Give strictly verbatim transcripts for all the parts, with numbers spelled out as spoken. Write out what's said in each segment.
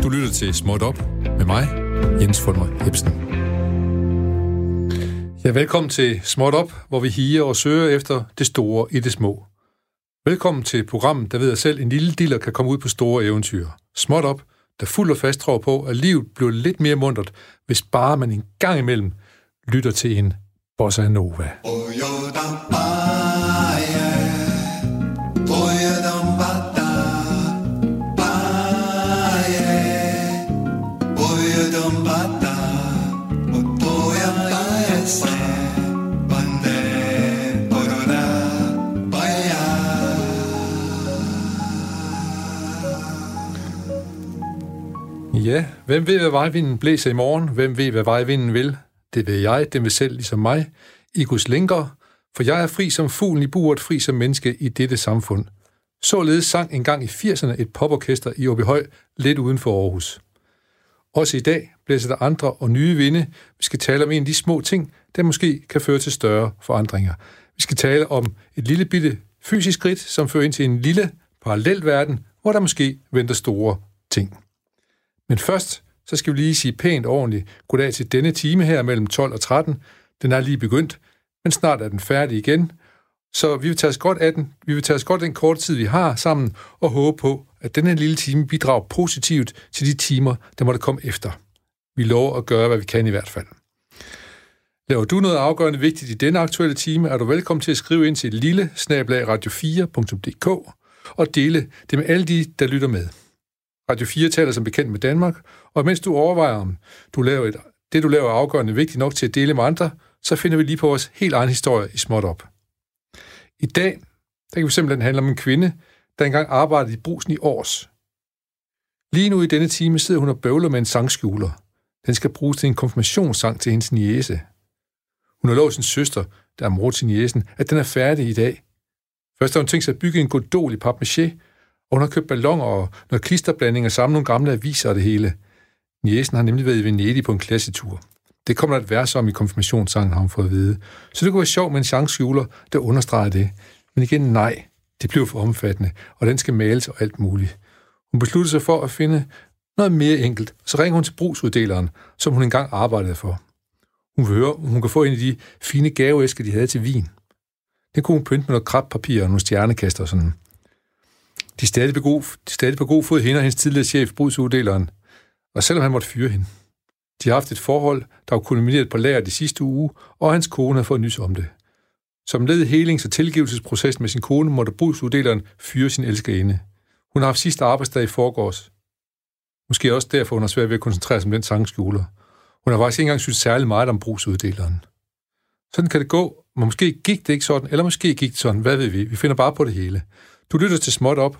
Du lytter til Småt Op med mig, Jens Fulmer Ebsen. Ja, velkommen til Småt Op, hvor vi higer og søger efter det store i det små. Velkommen til programmet, der ved at selv en lille diller kan komme ud på store eventyr. Småt Op, der fuld og fast tror på, at livet bliver lidt mere muntert, hvis bare man en gang imellem lytter til en bossa nova. Ja, hvem ved, hvad vejvinden blæser i morgen? Hvem ved, hvad vejvinden vil? Det ved jeg, den vil selv ligesom mig. I Guds lænker, for jeg er fri som fuglen i buret, fri som menneske i dette samfund. Således sang engang i firserne et poporkester i Åbyhøj, lidt uden for Aarhus. Også i dag blæser der andre og nye vinde. Vi skal tale om en af de små ting, der måske kan føre til større forandringer. Vi skal tale om et lille bitte fysisk skridt, som fører ind til en lille parallel verden, hvor der måske venter store ting. Men først, så skal vi lige sige pænt ordentligt goddag til denne time her mellem tolv og tretten. Den er lige begyndt, men snart er den færdig igen. Så vi vil tage os godt af den. Vi vil tage os godt den korte tid, vi har sammen, og håbe på, at denne lille time bidrager positivt til de timer, der måtte komme efter. Vi lover at gøre, hvad vi kan i hvert fald. Laver du noget afgørende vigtigt i denne aktuelle time, er du velkommen til at skrive ind til lille radio fire punktum d k og dele det med alle de, der lytter med. Radio fire taler som bekendt med Danmark, og mens du overvejer, om du laver et, det, du laver, er afgørende vigtigt nok til at dele med andre, så finder vi lige på vores helt egen historie i Småt Op. I dag, der kan vi simpelthen handle om en kvinde, der engang arbejdede i Brugsen i Års. Lige nu i denne time sidder hun og bøvler med en sangskjuler. Den skal bruges til en konfirmationssang til hendes niece. Hun har lovet sin søster, der er mor til niecen, at den er færdig i dag. Først har hun tænkt sig at bygge en godol i papmaché, og hun har købt balloner og noget klisterblanding og samlet nogle gamle aviser og det hele. Niecen har nemlig været i Venedig på en klassetur. Det kommer der et vers om i konfirmationssangen, har hun fået at vide. Så det kunne være sjovt med en sangskjuler, der understreger det. Men igen, nej, det blev for omfattende, og den skal males og alt muligt. Hun besluttede sig for at finde noget mere enkelt, så ringer hun til brugsuddeleren, som hun engang arbejdede for. Hun vil høre, om hun kan få en af de fine gaveæsker, de havde til vin. Den kunne hun pynte med noget krabpapir og nogle stjernekaster og sådan. De er stadig på god, stadig på god fod hende og hendes tidligere chef, brugsuddeleren, og selvom han måtte fyre hende. De har haft et forhold, der var kulmineret på lager de sidste uge, og hans kone har fået nys om det. Som led i helings- og tilgivelsesprocessen med sin kone, måtte brugsuddeleren fyre sin elskerinde. Hun har haft sidste arbejdsdag i forgårs. Måske også derfor, hun har svært ved at koncentrere sig om den sangskjuler. Hun har faktisk ikke engang synes særlig meget om brugsuddeleren. Sådan kan det gå, men måske gik det ikke sådan, eller måske gik det sådan, hvad ved vi? Vi finder bare på det hele. Du lytter til Småt Op,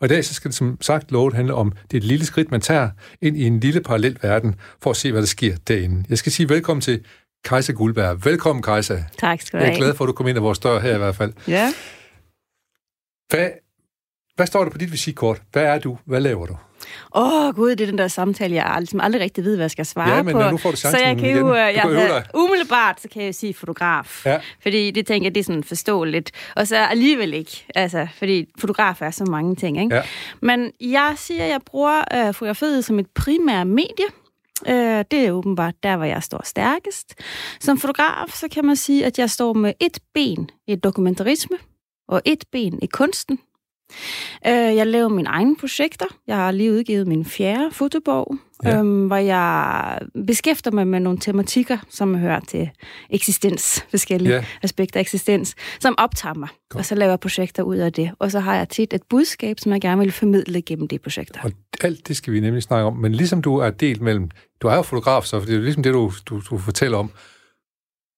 og i dag så skal det som sagt lovet handle om, det er et lille skridt, man tager ind i en lille parallel verden, for at se, hvad der sker derinde. Jeg skal sige velkommen til Kajsa Guldbæk. Velkommen, Kajsa. Tak skal du have. Jeg er glad for, at du kom ind af vores dør her i hvert fald. Ja. Hvad, hvad står der på dit visitkort? Hvad er du? Hvad laver du? Åh oh, gud, det er den der samtale, jeg aldrig, aldrig rigtig ved, hvad jeg skal svare ja, men, på. Nu får du chancen, så jeg kan jo, jeg, kan jeg, umiddelbart, så kan jeg jo sige fotograf. Ja. Fordi det tænker jeg, det er sådan forståeligt. Og så alligevel ikke, altså, fordi fotograf er så mange ting, ikke? Ja. Men jeg siger, jeg bruger øh, fotografiet som et primært medie. Øh, det er åbenbart der, hvor jeg står stærkest. Som fotograf, så kan man sige, at jeg står med et ben i dokumentarisme, og et ben i kunsten. Jeg laver mine egne projekter. Jeg har lige udgivet min fjerde fotobog, ja. øhm, hvor jeg beskæfter mig med nogle tematikker, som hører til eksistens, forskellige ja. aspekter af eksistens, som optager mig, God. og så laver jeg projekter ud af det. Og så har jeg tit et budskab, som jeg gerne vil formidle gennem de projekter. Og alt det skal vi nemlig snakke om, men ligesom du er delt mellem... Du er jo fotograf, så det er jo ligesom det, du, du, du fortæller om.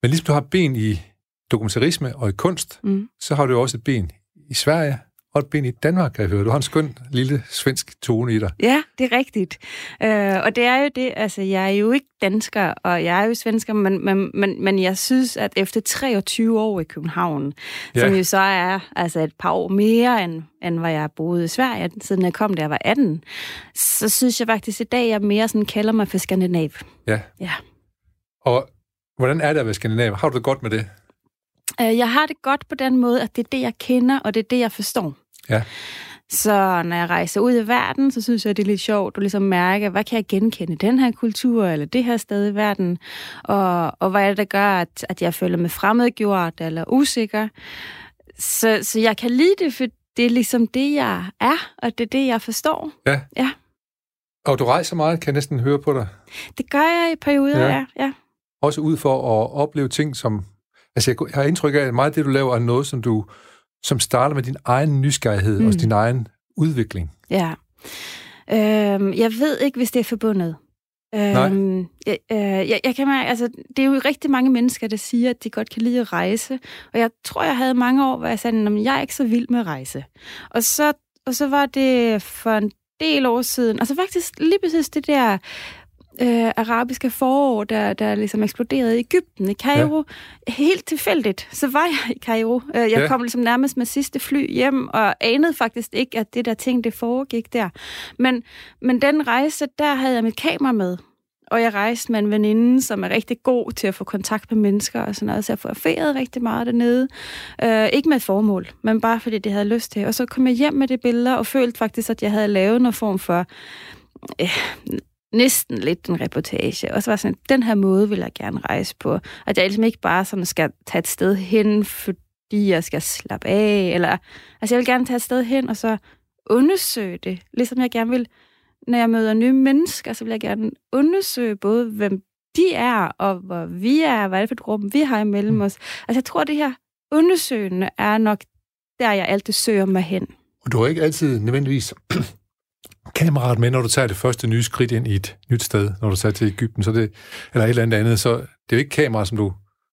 Men ligesom du har ben i dokumentarisme og i kunst, mm. så har du også et ben i Sverige, og et ben i Danmark, kan jeg høre. Du har en skøn lille svensk tone i dig. Ja, det er rigtigt. Øh, og det er jo det, altså jeg er jo ikke dansker, og jeg er jo svensker, men, men, men, men jeg synes, at efter treogtyve år i København, ja. som jo så er altså et par år mere, end, end hvor jeg boede i Sverige, siden jeg kom, da jeg var atten, så synes jeg faktisk i dag, jeg mere sådan kalder mig for skandinav. Ja. ja. Og hvordan er det at være skandinav? Har du det godt med det? Jeg har det godt på den måde, at det er det, jeg kender, og det er det, jeg forstår. Ja. Så når jeg rejser ud i verden, så synes jeg, det er lidt sjovt at ligesom mærke, hvad kan jeg genkende den her kultur, eller det her sted i verden, og, og hvad er det, der gør, at, at jeg føler mig fremmedgjort eller usikker. Så, så jeg kan lide det, for det er ligesom det, jeg er, og det er det, jeg forstår. Ja. Ja. Og du rejser meget, kan jeg næsten høre på dig. Det gør jeg i perioder, ja. ja. ja. Også ud for at opleve ting, som... Altså, jeg har indtryk af, at meget af det, du laver, er noget, som du... som starter med din egen nysgerrighed mm. og din egen udvikling. Ja. Øhm, jeg ved ikke, hvis det er forbundet. Øhm, jeg, øh, jeg, jeg kan mærke, altså, det er jo rigtig mange mennesker, der siger, at de godt kan lide at rejse. Og jeg tror, jeg havde mange år, hvor jeg sagde, at jeg er ikke så vild med at rejse. Og så, og så var det for en del år siden, altså faktisk lige præcis det der... Øh, arabiske forår, der, der ligesom eksploderede i Egypten, i Kairo. Ja. Helt tilfældigt, så var jeg i Kairo. Jeg ja. kom ligesom nærmest med sidste fly hjem, og anede faktisk ikke, at det der ting, det foregik der. Men, men den rejse, der havde jeg mit kamera med, og jeg rejste med en veninde, som er rigtig god til at få kontakt med mennesker og sådan noget, så jeg fotograferede rigtig meget dernede. Øh, ikke med et formål, men bare fordi det havde lyst til. Og så kom jeg hjem med de billeder, og følte faktisk, at jeg havde lavet noget form for... Øh, næsten lidt en reportage. Og så var sådan, den her måde vil jeg gerne rejse på. At jeg ligesom ikke bare sådan skal tage et sted hen, fordi jeg skal slappe af. Eller, altså jeg vil gerne tage et sted hen, og så undersøge det. Ligesom jeg gerne vil, når jeg møder nye mennesker, så vil jeg gerne undersøge både, hvem de er, og hvor vi er, og hvad er det for et gruppe, vi har imellem os. Altså jeg tror, at det her undersøgende er nok der, jeg altid søger mig hen. Og du har ikke altid nødvendigvis... kameraet med, når du tager det første nye skridt ind i et nyt sted, når du tager til Egypten, så det, eller et eller andet andet, så det er jo ikke kamera, som du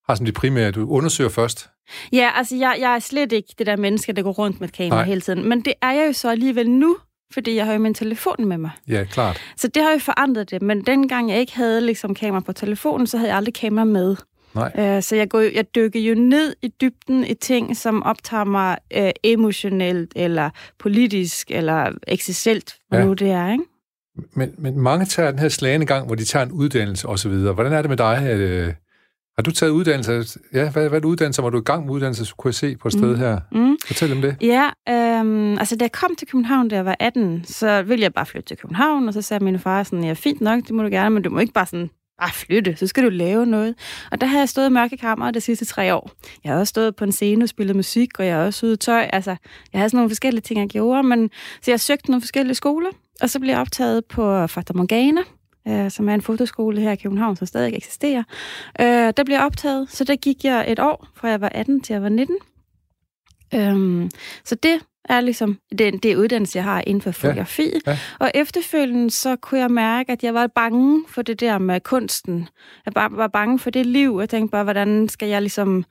har som det primære, du undersøger først. Ja, altså jeg, jeg er slet ikke det der menneske, der går rundt med et kamera Nej. hele tiden, men det er jeg jo så alligevel nu, fordi jeg har jo min telefon med mig. Ja, klart. Så det har jo forandret det, men dengang jeg ikke havde ligesom kamera på telefonen, så havde jeg aldrig kamera med. Nej. Så jeg, går, jeg dykker jo ned i dybden i ting, som optager mig øh, emotionelt, eller politisk, eller eksistentielt, hvor ja. nu det er, ikke? Men, men mange tager den her slagende gang, hvor de tager en uddannelse osv. Hvordan er det med dig? At, øh, har du taget uddannelse? Ja, hvad, hvad er du uddannelse? Var du i gang med uddannelse, så kunne jeg se på et sted mm. her? Mm. Fortæl om det. Ja, øh, altså da jeg kom til København, da jeg var atten, så ville jeg bare flytte til København, og så sagde min far sådan, ja, fint nok, det må du gerne, men du må ikke bare sådan... Ah, flytte, så skal du lave noget. Og der har jeg stået i mørkekammeret de sidste tre år. Jeg har også stået på en scene og spillet musik, og jeg har også ude tøj. Altså, jeg havde sådan nogle forskellige ting, jeg gjorde, men så jeg søgte nogle forskellige skoler, og så blev jeg optaget på Fata Morgana, øh, som er en fotoskole her i København, som stadig eksisterer. Øh, der blev jeg optaget, så der gik jeg et år, fra jeg var atten til jeg var nitten. Øhm, så det er ligesom det, det uddannelse, jeg har inden for fotografi. Ja, ja. Og efterfølgende, så kunne jeg mærke, at jeg var bange for det der med kunsten. Jeg bare var bange for det liv. Jeg tænkte bare, hvordan skal jeg ligesom,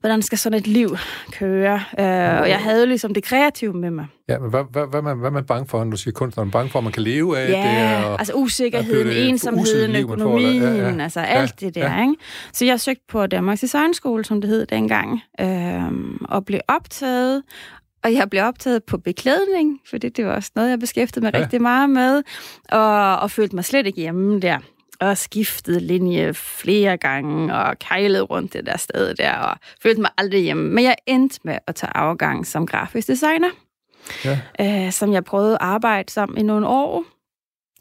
hvordan skal sådan et liv køre? Øh, og jeg havde ligesom det kreative med mig. Ja, men hvad, hvad, hvad, man, hvad er man bange for, når du siger kunst? Er man bange for, at man kan leve af ja, det? Ja, altså usikkerheden, det, ensomheden, liv, økonomien, får, ja, ja. altså alt ja, det der. Ja. Ikke? Så jeg søgte på Danmarks Designskole, som det hed dengang, øh, og blev optaget. Og jeg blev optaget på beklædning, fordi det var også noget, jeg beskæftigede mig ja. rigtig meget med, og, og følte mig slet ikke hjemme der. Og skiftede linje flere gange, og kejlede rundt det der sted der, og følte mig aldrig hjemme. Men jeg endte med at tage afgang som grafisk designer, ja. øh, som jeg prøvede at arbejde sammen i nogle år.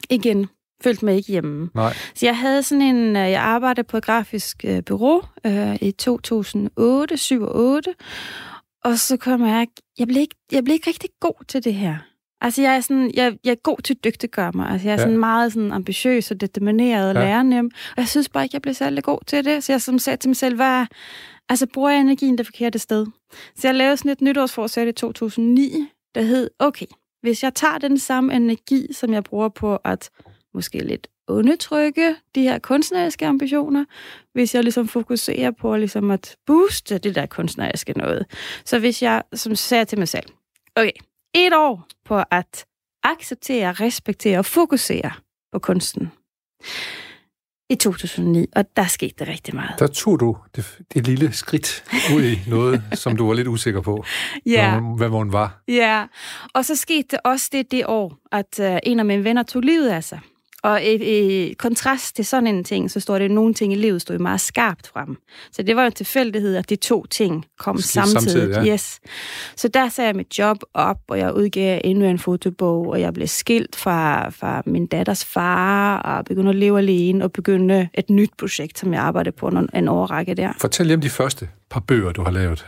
Igen, følte mig ikke hjemme. Nej. Så jeg havde sådan en... Jeg arbejdede på et grafisk øh, bureau øh, i to tusind og otte, syv og otte, og så kunne jeg mærke, jeg blev ikke, jeg blev ikke rigtig god til det her. Altså, jeg er, sådan, jeg, jeg er god til at dygtiggøre mig. Altså, jeg er ja. sådan meget sådan ambitiøs og determineret og ja. lærernem. Og jeg synes bare ikke, jeg blev særlig god til det. Så jeg som sagde til mig selv, hvad, altså, bruger jeg energien det forkerte sted? Så jeg lavede sådan et nytårsforsæt i to tusind og ni, der hed, okay, hvis jeg tager den samme energi, som jeg bruger på at måske lidt undertrykke de her kunstneriske ambitioner, hvis jeg ligesom fokuserer på ligesom at booste det der kunstneriske noget. Så hvis jeg, som sagde til mig selv, okay, et år på at acceptere, respektere og fokusere på kunsten. I to tusind og ni, og der skete det rigtig meget. Der tog du det, det lille skridt ud i noget, som du var lidt usikker på, yeah. når, hvad hun var. Ja, yeah. og så skete det også det, det år, at øh, en af mine venner tog livet af sig. Og i kontrast til sådan en ting, så står det, at nogle ting i livet stod meget skarpt frem. Så det var jo en tilfældighed, at de to ting kom samtidig. samtidig ja. Yes. Så der sagde jeg mit job op, og jeg udgav endnu en fotobog, og jeg blev skilt fra, fra min datters far, og begyndte at leve alene, og begyndte et nyt projekt, som jeg arbejdede på en årrække der. Fortæl lige om de første par bøger, du har lavet.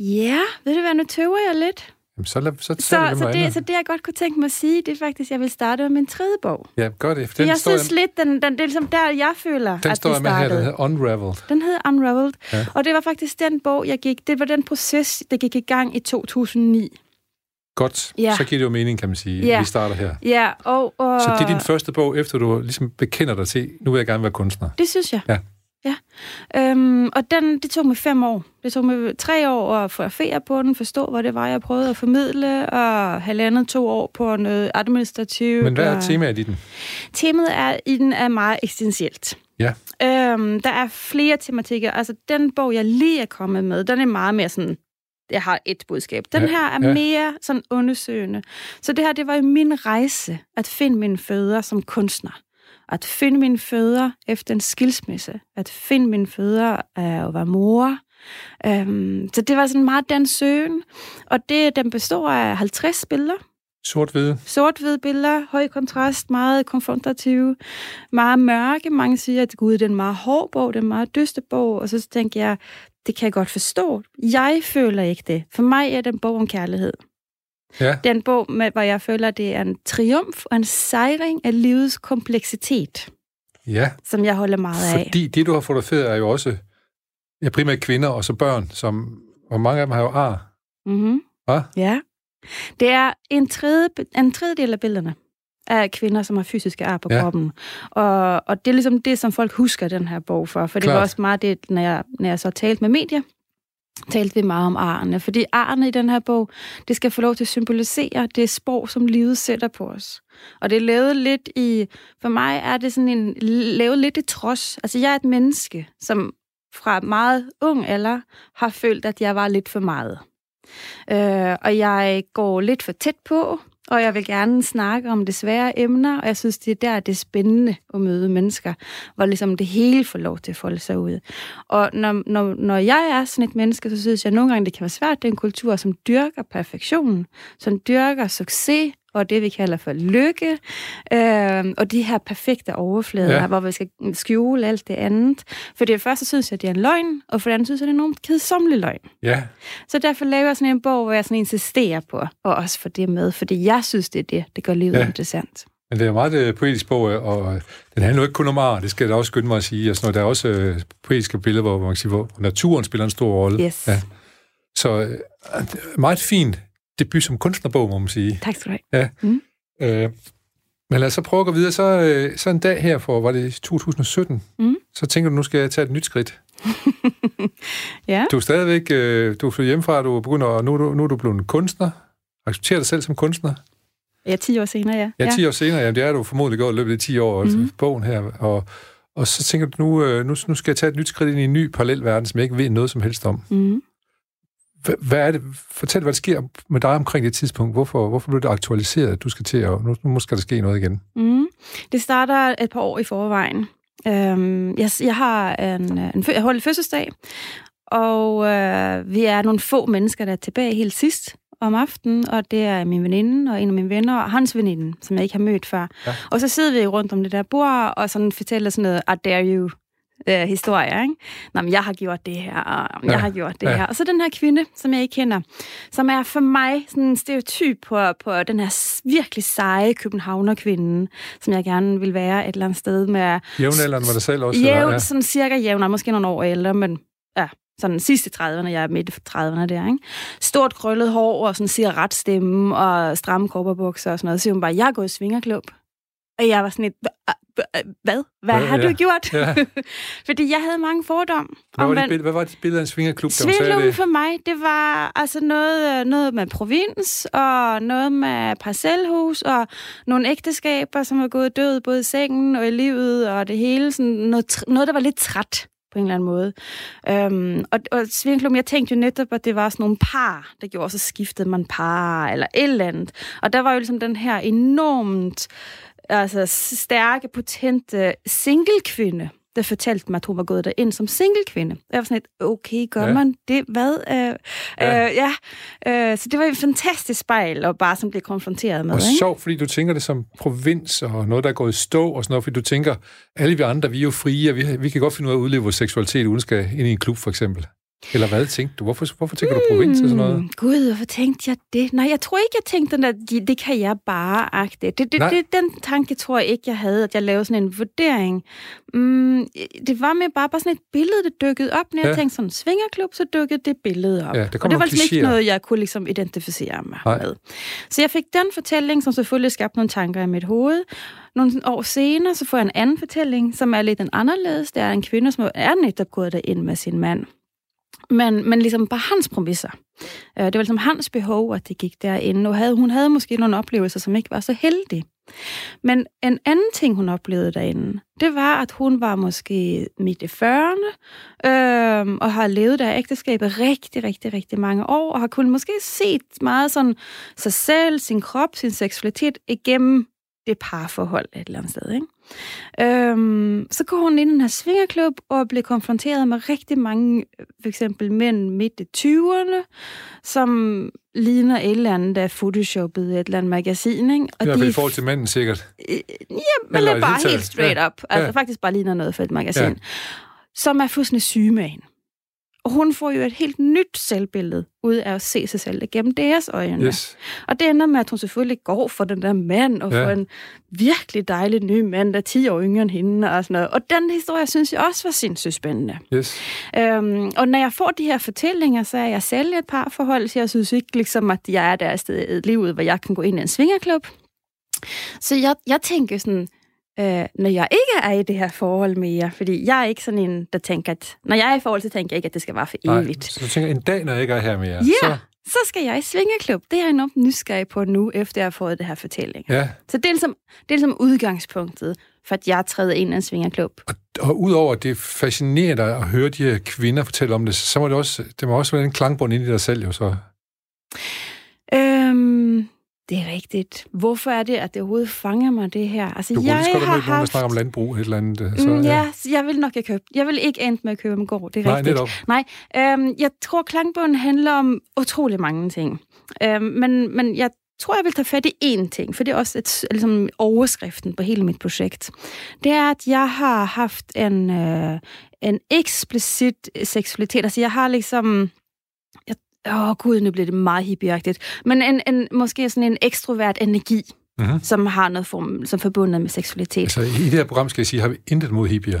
Ja, ved du hvad, nu tøver jeg lidt. Jamen, så, lad, så, så, så, det, det, så det, jeg godt kunne tænke mig at sige, det er faktisk, at jeg vil starte med min tredje bog. Ja, gør det. For den jeg synes jeg... lidt, den, den, det er ligesom der, jeg føler, den at det startede. Den står med her, den hedder Unraveled. Den hedder Unraveled, ja. Og det var faktisk den bog, jeg gik, det var den proces, der gik i gang i to tusind og ni. Godt, ja. Så giver det jo mening, kan man sige, ja. Vi starter her. Ja, og, og... Så det er din første bog, efter du ligesom bekender dig til, nu vil jeg gerne være kunstner. Det synes jeg. Ja. Ja, øhm, og den, det tog mig fem år. Det tog mig tre år at få affære på den, forstå, hvad det var, jeg prøvede at formidle, og halvandet to år på noget administrativt. Men hvad er og... temaet i den? Temaet er, i den er meget eksistentielt. Ja. Øhm, der er flere tematikker. Altså, den bog, jeg lige er kommet med, den er meget mere sådan... Jeg har et budskab. Den ja, her er ja. mere sådan undersøgende. Så det her, det var jo min rejse, at finde mine fødder som kunstner. At finde mine fødder efter en skilsmisse. At finde mine fødder af at være mor. Øhm, så det var sådan meget den søgen. Og det, den består af halvtreds billeder. Sort-hvide. Sort-hvide billeder. Høj kontrast. Meget konfrontative. Meget mørke. Mange siger, at gud, det er en meget hård bog. Det er en meget dyster bog. Og så tænker jeg, det kan jeg godt forstå. Jeg føler ikke det. For mig er den bog om kærlighed. Ja. Den bog, med, hvor jeg føler, det er en triumf og en sejring af livets kompleksitet, ja. Som jeg holder meget Fordi af. Fordi det, du har fotograferet, er jo også ja, primært kvinder og så børn, som, og mange af dem har jo ar. Mm-hmm. Hva? Ja. Det er en, tredje, en tredjedel af billederne af kvinder, som har fysiske ar på ja. Kroppen. Og, og det er ligesom det, som folk husker den her bog for. For Klart. Det var også meget det, når jeg, når jeg så talte med medier. Talte vi meget om arerne, fordi arerne i den her bog, det skal få lov til at symbolisere det spor, som livet sætter på os. Og det er lavet lidt i, for mig er det sådan en, lavet lidt i trods. Altså jeg er et menneske, som fra meget ung alder har følt, at jeg var lidt for meget. Øh, og jeg går lidt for tæt på, og jeg vil gerne snakke om det svære emner, og jeg synes, det er der, det er spændende at møde mennesker, hvor ligesom det hele får lov til at folde sig ud. Og når, når, når jeg er sådan et menneske, så synes jeg nogle gange, det kan være svært, det er en kultur, som dyrker perfektionen, som dyrker succes, og det vi kalder for lykke, øh, og de her perfekte overflader, ja. Hvor vi skal skjule alt det andet. For det første synes jeg, det er en løgn, og for det andet synes jeg, det er en kedsommelig løgn. Ja. Så derfor laver jeg sådan en bog, hvor jeg sådan insisterer på, og også få det med, fordi jeg synes, det er det, det gør livet ja. Interessant. Men det er meget poetisk bog, og den handler jo ikke kun om ar, det skal jeg også skynde mig at sige, og sådan noget. Der er også poetiske billeder, hvor, man kan sige, hvor naturen spiller en stor rolle. Yes. Ja. Så meget fint. Debut som kunstnerbog, må man sige. Tak skal du have. Ja. Mm. Øh, men lad os så prøve at gå videre. Så, øh, så en dag her for, var det to tusind og sytten, mm. så tænker du, nu skal jeg tage et nyt skridt. ja. Du er stadigvæk, øh, du er flyttet hjemmefra, du begynder, og nu, nu er du blevet en kunstner. Accepterer dig selv som kunstner. Ja, ti år senere, ja. Ja, ti ja. År senere, ja. Det er du formodentlig godt løbet i ti år, mm. altså, bogen her. Og, og så tænker du, nu, øh, nu, nu skal jeg tage et nyt skridt ind i en ny parallelverden, som jeg ikke ved noget som helst om. Mm. Hvad er det? Fortæl, hvad der sker med dig omkring det tidspunkt. Hvorfor, hvorfor blev det aktualiseret, at du skal til, og nu, nu skal der ske noget igen? Mm. Det starter et par år i forvejen. Øhm, jeg, jeg har en, en, jeg holdt fødselsdag, og øh, vi er nogle få mennesker, der er tilbage helt sidst om aftenen, og det er min veninde og en af mine venner, og hans veninde, som jeg ikke har mødt før. Ja. Og så sidder vi rundt om det der bord, og sådan fortæller sådan noget, I dare you. Øh, historier, ikke? Nå, men jeg har gjort det her, og jeg ja, har gjort det ja. Her. Og så den her kvinde, som jeg ikke kender, som er for mig sådan en stereotyp på, på den her virkelig seje københavnerkvinde, som jeg gerne vil være et eller andet sted med... Jævnalderen var det selv også? Jævn, ja. Sådan cirka jævnalderen, måske nogle år ældre, men ja, sådan sidste trediverne, jeg er midt i trediverne der, ikke? Stort krøllet hår, og sådan siger ret stemme, og stramme korperbukser og sådan noget. Så siger hun bare, jeg er gået i svingerklub. Og jeg var sådan et... Hvad? Hvad har ja. Du gjort? Ja. Fordi jeg havde mange fordomme. Hvad var det billede, hvad var det billede af en svingerklub? Svingerklubben for mig, det var altså noget, noget med provins, og noget med parcelhus, og nogle ægteskaber, som var gået død både i sengen og i livet, og det hele. Sådan noget, noget, der var lidt træt. på en eller anden måde. Øhm, og og Svinklum, jeg tænkte jo netop, at det var sådan nogle par, der gjorde, så skiftede man par, eller et eller andet. Og der var jo ligesom den her enormt altså, stærke, potente single-kvinde, der fortalte mig, at hun var gået derind som single-kvinde. Jeg var sådan et, okay, gør ja. man det? Hvad? Øh, ja. Øh, ja. Øh, så det var et fantastisk spejl, og bare som blev konfronteret med. Og ikke? Sjovt, fordi du tænker det som provins, og noget, der er gået i stå, og sådan noget, fordi du tænker, alle vi andre, vi er jo frie, og vi, vi kan godt finde ud af at udleve vores seksualitet, uden skal ind i en klub, for eksempel. Eller hvad tænkte du? Hvorfor, hvorfor tænker mm, du provins og sådan noget? Gud, hvorfor tænkte jeg det? Nej, jeg tror ikke, jeg tænkte den der, det, det kan jeg bare agte. Det, det, det, den tanke tror jeg ikke, jeg havde, at jeg lavede sådan en vurdering. Mm, det var med bare, bare sådan et billede, det dukkede op, når ja. jeg tænkte sådan en svingerklub, så dukkede det billede op. Ja, og det var altså ikke noget, jeg kunne ligesom identificere mig Nej. med. Så jeg fik den fortælling, som selvfølgelig skabte nogle tanker i mit hoved. Nogle år senere, så får jeg en anden fortælling, som er lidt en anderledes. Der er en kvinde, som er netop gået derind med sin mand. Men, men ligesom bare hans præmisser. Det var ligesom hans behov, at det gik derinde. Og havde, hun havde måske nogle oplevelser, som ikke var så heldige. Men en anden ting, hun oplevede derinde, det var, at hun var måske midt i fyrrerne, øh, og har levet der ægteskabet rigtig, rigtig, rigtig mange år, og har kun måske set meget sådan sig selv, sin krop, sin seksualitet igennem det parforhold et eller andet sted, ikke? Øhm, så går hun ind i den her svingerklub og bliver konfronteret med rigtig mange, for eksempel mænd midt i tyverne, som ligner et eller andet, der er photoshoppet i et eller andet magasin, ikke? Og det er de... i forhold til mænden, sikkert. Øh, ja, men eller bare helt, helt straight ja. up. Altså ja. faktisk bare ligner noget for et magasin. Ja. Som er fuldstændig syge med hende. Og hun får jo et helt nyt selvbillede ud af at se sig selv igennem deres øjne. Yes. Og det ender med, at hun selvfølgelig går for den der mand, og ja. for en virkelig dejlig ny mand, der er ti år yngre end hende og sådan noget. Og den historie, synes jeg også var sindssygt spændende. Yes. Øhm, og når jeg får de her fortællinger, så er jeg selv i et parforhold, så jeg synes ikke ligesom, at jeg er der sted i livet, hvor jeg kan gå ind i en svingerklub. Så jeg, jeg tænker sådan... Øh, når jeg ikke er i det her forhold mere, fordi jeg er ikke sådan en, der tænker, at... Når jeg er i forhold, så tænker jeg ikke, at det skal være for evigt. Nej, så du tænker, en dag, når jeg ikke er her mere? Ja, så, så skal jeg i svingerklub. Det er jeg enormt nysgerrig på nu, efter jeg har fået det her fortælling. Ja. Så det er, ligesom, det er ligesom udgangspunktet for, at jeg træder ind i en svingerklub. Og, og udover, at det fascinerer dig at høre de her kvinder fortælle om det, så må det også, det må også være en klangbund ind i dig selv, jo så... Øhm... Det er rigtigt. Hvorfor er det, at det overhovedet fanger mig, det her? Altså, du kunne lige godt have mødt nogen, der snakker om landbrug et eller andet. Så, mm, ja, ja. Jeg vil nok ikke købe. Jeg vil ikke endte med at købe en gård, det er Nej, rigtigt. Nej, øhm, jeg tror, klangbunden handler om utrolig mange ting. Øhm, men, men jeg tror, jeg vil tage fat i én ting, for det er også et, ligesom overskriften på hele mit projekt. Det er, at jeg har haft en, øh, en eksplicit seksualitet. Altså, jeg har ligesom... Jeg Åh oh, gud, nu bliver det meget hippieagtigt. Men en, en, måske sådan en ekstrovert energi, uh-huh. som har noget form, som forbundet med seksualitet. Altså i det her program, skal jeg sige, har vi intet mod hippier.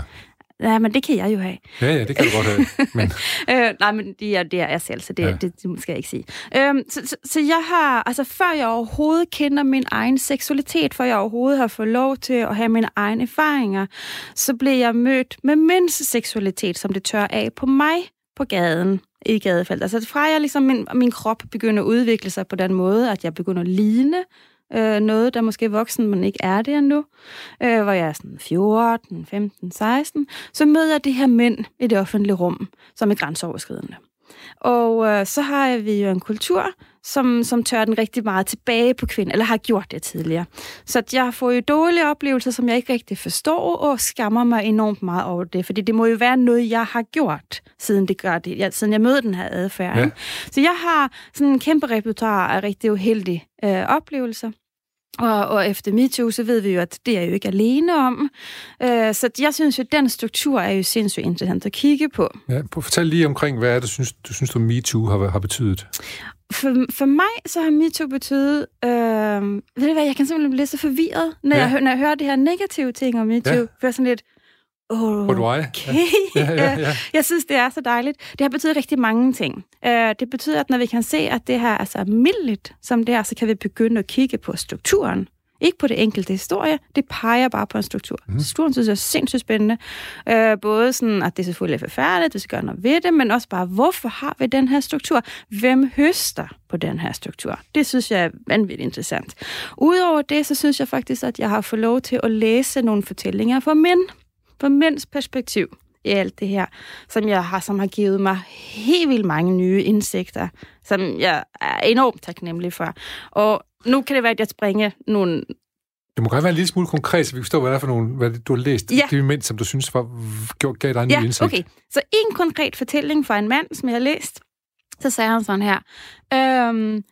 Ja, men det kan jeg jo have. Ja, ja, det kan du godt have. Men... øh, nej, men det er, det er jeg selv, så det, ja. det, det skal jeg ikke sige. Øhm, så, så, så jeg har, altså før jeg overhovedet kender min egen seksualitet, før jeg overhovedet har fået lov til at have mine egne erfaringer, så blev jeg mødt med mænds seksualitet, som det tør af på mig på gaden. I gadefelt. Altså fra jeg ligesom, min, min krop begynder at udvikle sig på den måde, at jeg begynder at ligne øh, noget, der måske er voksen, men ikke er det endnu, øh, hvor jeg er sådan fjorten, femten, seksten, så møder jeg det her mænd i det offentlige rum, som er grænseoverskridende. Og øh, så har vi jo en kultur, som, som tør den rigtig meget tilbage på kvinden, eller har gjort det tidligere. Så jeg får jo dårlige oplevelser, som jeg ikke rigtig forstår, og skammer mig enormt meget over det, fordi det må jo være noget, jeg har gjort, siden, det gør det, jeg, siden jeg møder den her adfærd. Ja. Så jeg har sådan en kæmpe repertoire af rigtig uheldige øh, oplevelser. Og, og efter MeToo, så ved vi jo, at det er jo ikke alene om. Øh, så jeg synes jo, at den struktur er jo sindssygt interessant at kigge på. Ja, fortæl lige omkring, hvad er det, synes, du synes, at MeToo har, har betydet? For, for mig, så har MeToo betydet... Øh, ved du hvad, jeg kan simpelthen blive så forvirret, når, ja. jeg, når jeg hører det her negative ting om MeToo. Ja. For jeg er sådan lidt... Oh, okay. Ja. Ja, ja, ja. Jeg synes, det er så dejligt. Det har betydet rigtig mange ting. Det betyder, at når vi kan se, at det her er så almindeligt, som det er, så kan vi begynde at kigge på strukturen. Ikke på det enkelte historie, det peger bare på en struktur. Mm. Strukturen synes jeg er sindssygt spændende. Både sådan, at det selvfølgelig er forfærdeligt, vi skal gøre noget ved det, men også bare, hvorfor har vi den her struktur? Hvem høster på den her struktur? Det synes jeg er vanvittigt interessant. Udover det, så synes jeg faktisk, at jeg har fået lov til at læse nogle fortællinger fra mænd. Fra mænds perspektiv i alt det her, som jeg har, som har givet mig helt vildt mange nye indsigter, som jeg er enormt taknemmelig for. Og nu kan det være, at jeg springer nogle... Det må godt være en lille smule konkret, så vi kan forstå, hvad det er for nogle, hvad du har læst. Ja. Det er mænd, som du synes var, gav dig en ja, ny indsigt. Okay. Så en konkret fortælling fra en mand, som jeg har læst, så sagde han sådan her. Øhm,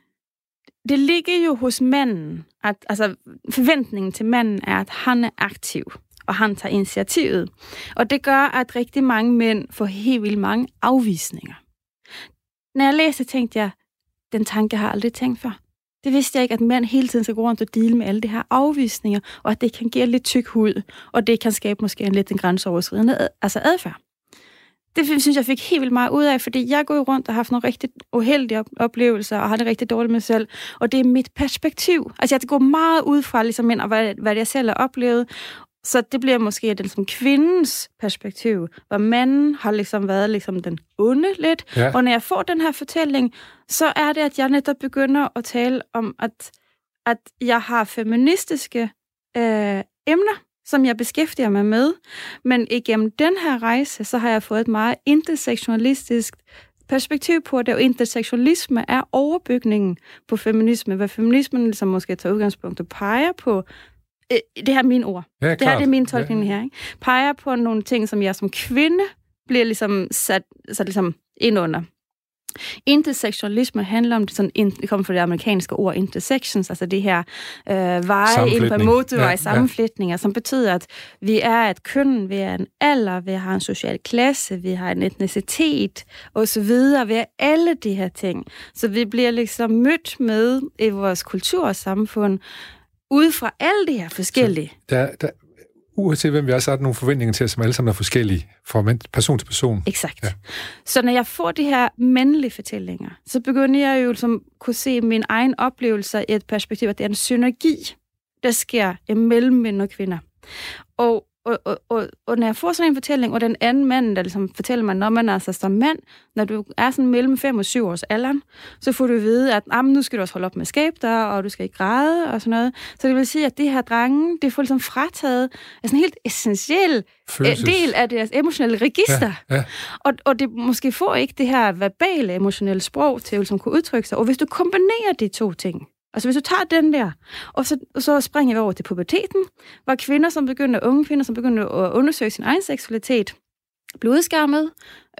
det ligger jo hos manden, at, altså forventningen til manden er, at han er aktiv, og han tager initiativet. Og det gør, at rigtig mange mænd får helt vildt mange afvisninger. Når jeg læste, tænkte jeg, den tanke har jeg aldrig tænkt før. Det vidste jeg ikke, at mænd hele tiden skal gå rundt og deale med alle de her afvisninger, og at det kan give lidt tyk hud, og det kan skabe måske en lidt en grænseoverskridende ad, altså adfærd. Det synes jeg fik helt vildt meget ud af, fordi jeg går rundt og har haft nogle rigtig uheldige oplevelser, og har det rigtig dårligt med mig selv, og det er mit perspektiv. Altså jeg går meget ud fra ligesom mænd, og hvad, hvad jeg selv har oplevet, så det bliver måske den som kvindens perspektiv, hvor manden har ligesom været ligesom den onde lidt. Ja. Og når jeg får den her fortælling, så er det, at jeg netop begynder at tale om, at, at jeg har feministiske øh, emner, som jeg beskæftiger mig med. Men igennem den her rejse, så har jeg fået et meget intersektionalistisk perspektiv på det, og intersektionalisme er overbygningen på feminisme, hvad feminismen ligesom måske tager udgangspunkt og peger på. Det her er mine ord. Ja, det her det er min tolkning ja. Her. Ikke? Peger på nogle ting, som jeg som kvinde bliver ligesom sat, sat ligesom ind under. Intersektionalisme handler om, det, sådan, det kommer fra det amerikanske ord intersections, altså det her øh, veje ind på motorveje, ja, sammenflætninger, ja. Som betyder, at vi er et køn, vi er en alder, vi har en social klasse, vi har en etnicitet osv., vi er alle de her ting. Så vi bliver ligesom mødt med i vores kultur og samfund, ude fra alle de her forskellige. Så der, der, uanset hvem vi er, så er der nogle forventninger til, som alle sammen er forskellige fra person til person. Exakt. Ja. Så når jeg får de her mandlige fortællinger, så begynder jeg jo som kunne se min egen oplevelser i et perspektiv, at det er en synergi, der sker mellem mænd og kvinder. Og, og, og, og, og når jeg får sådan en fortælling, og den anden mand, der ligesom fortæller mig, når man er altså som mand, når du er sådan mellem fem og syv års alderen, så får du at vide, at ah, nu skal du også holde op med skæb dig, og du skal ikke græde, og sådan noget. Så det vil sige, at det her drenge, det får ligesom frataget af sådan en helt essentiel følelses. Del af deres emotionelle register. Ja, ja. Og, og det måske får ikke det her verbale, emotionelle sprog til at ligesom kunne udtrykke sig. Og hvis du kombinerer de to ting, altså hvis du tager den der, og så, så springer vi over til puberteten, hvor kvinder, som begynder, unge kvinder, som begynder at undersøge sin egen seksualitet, bliver udskammet.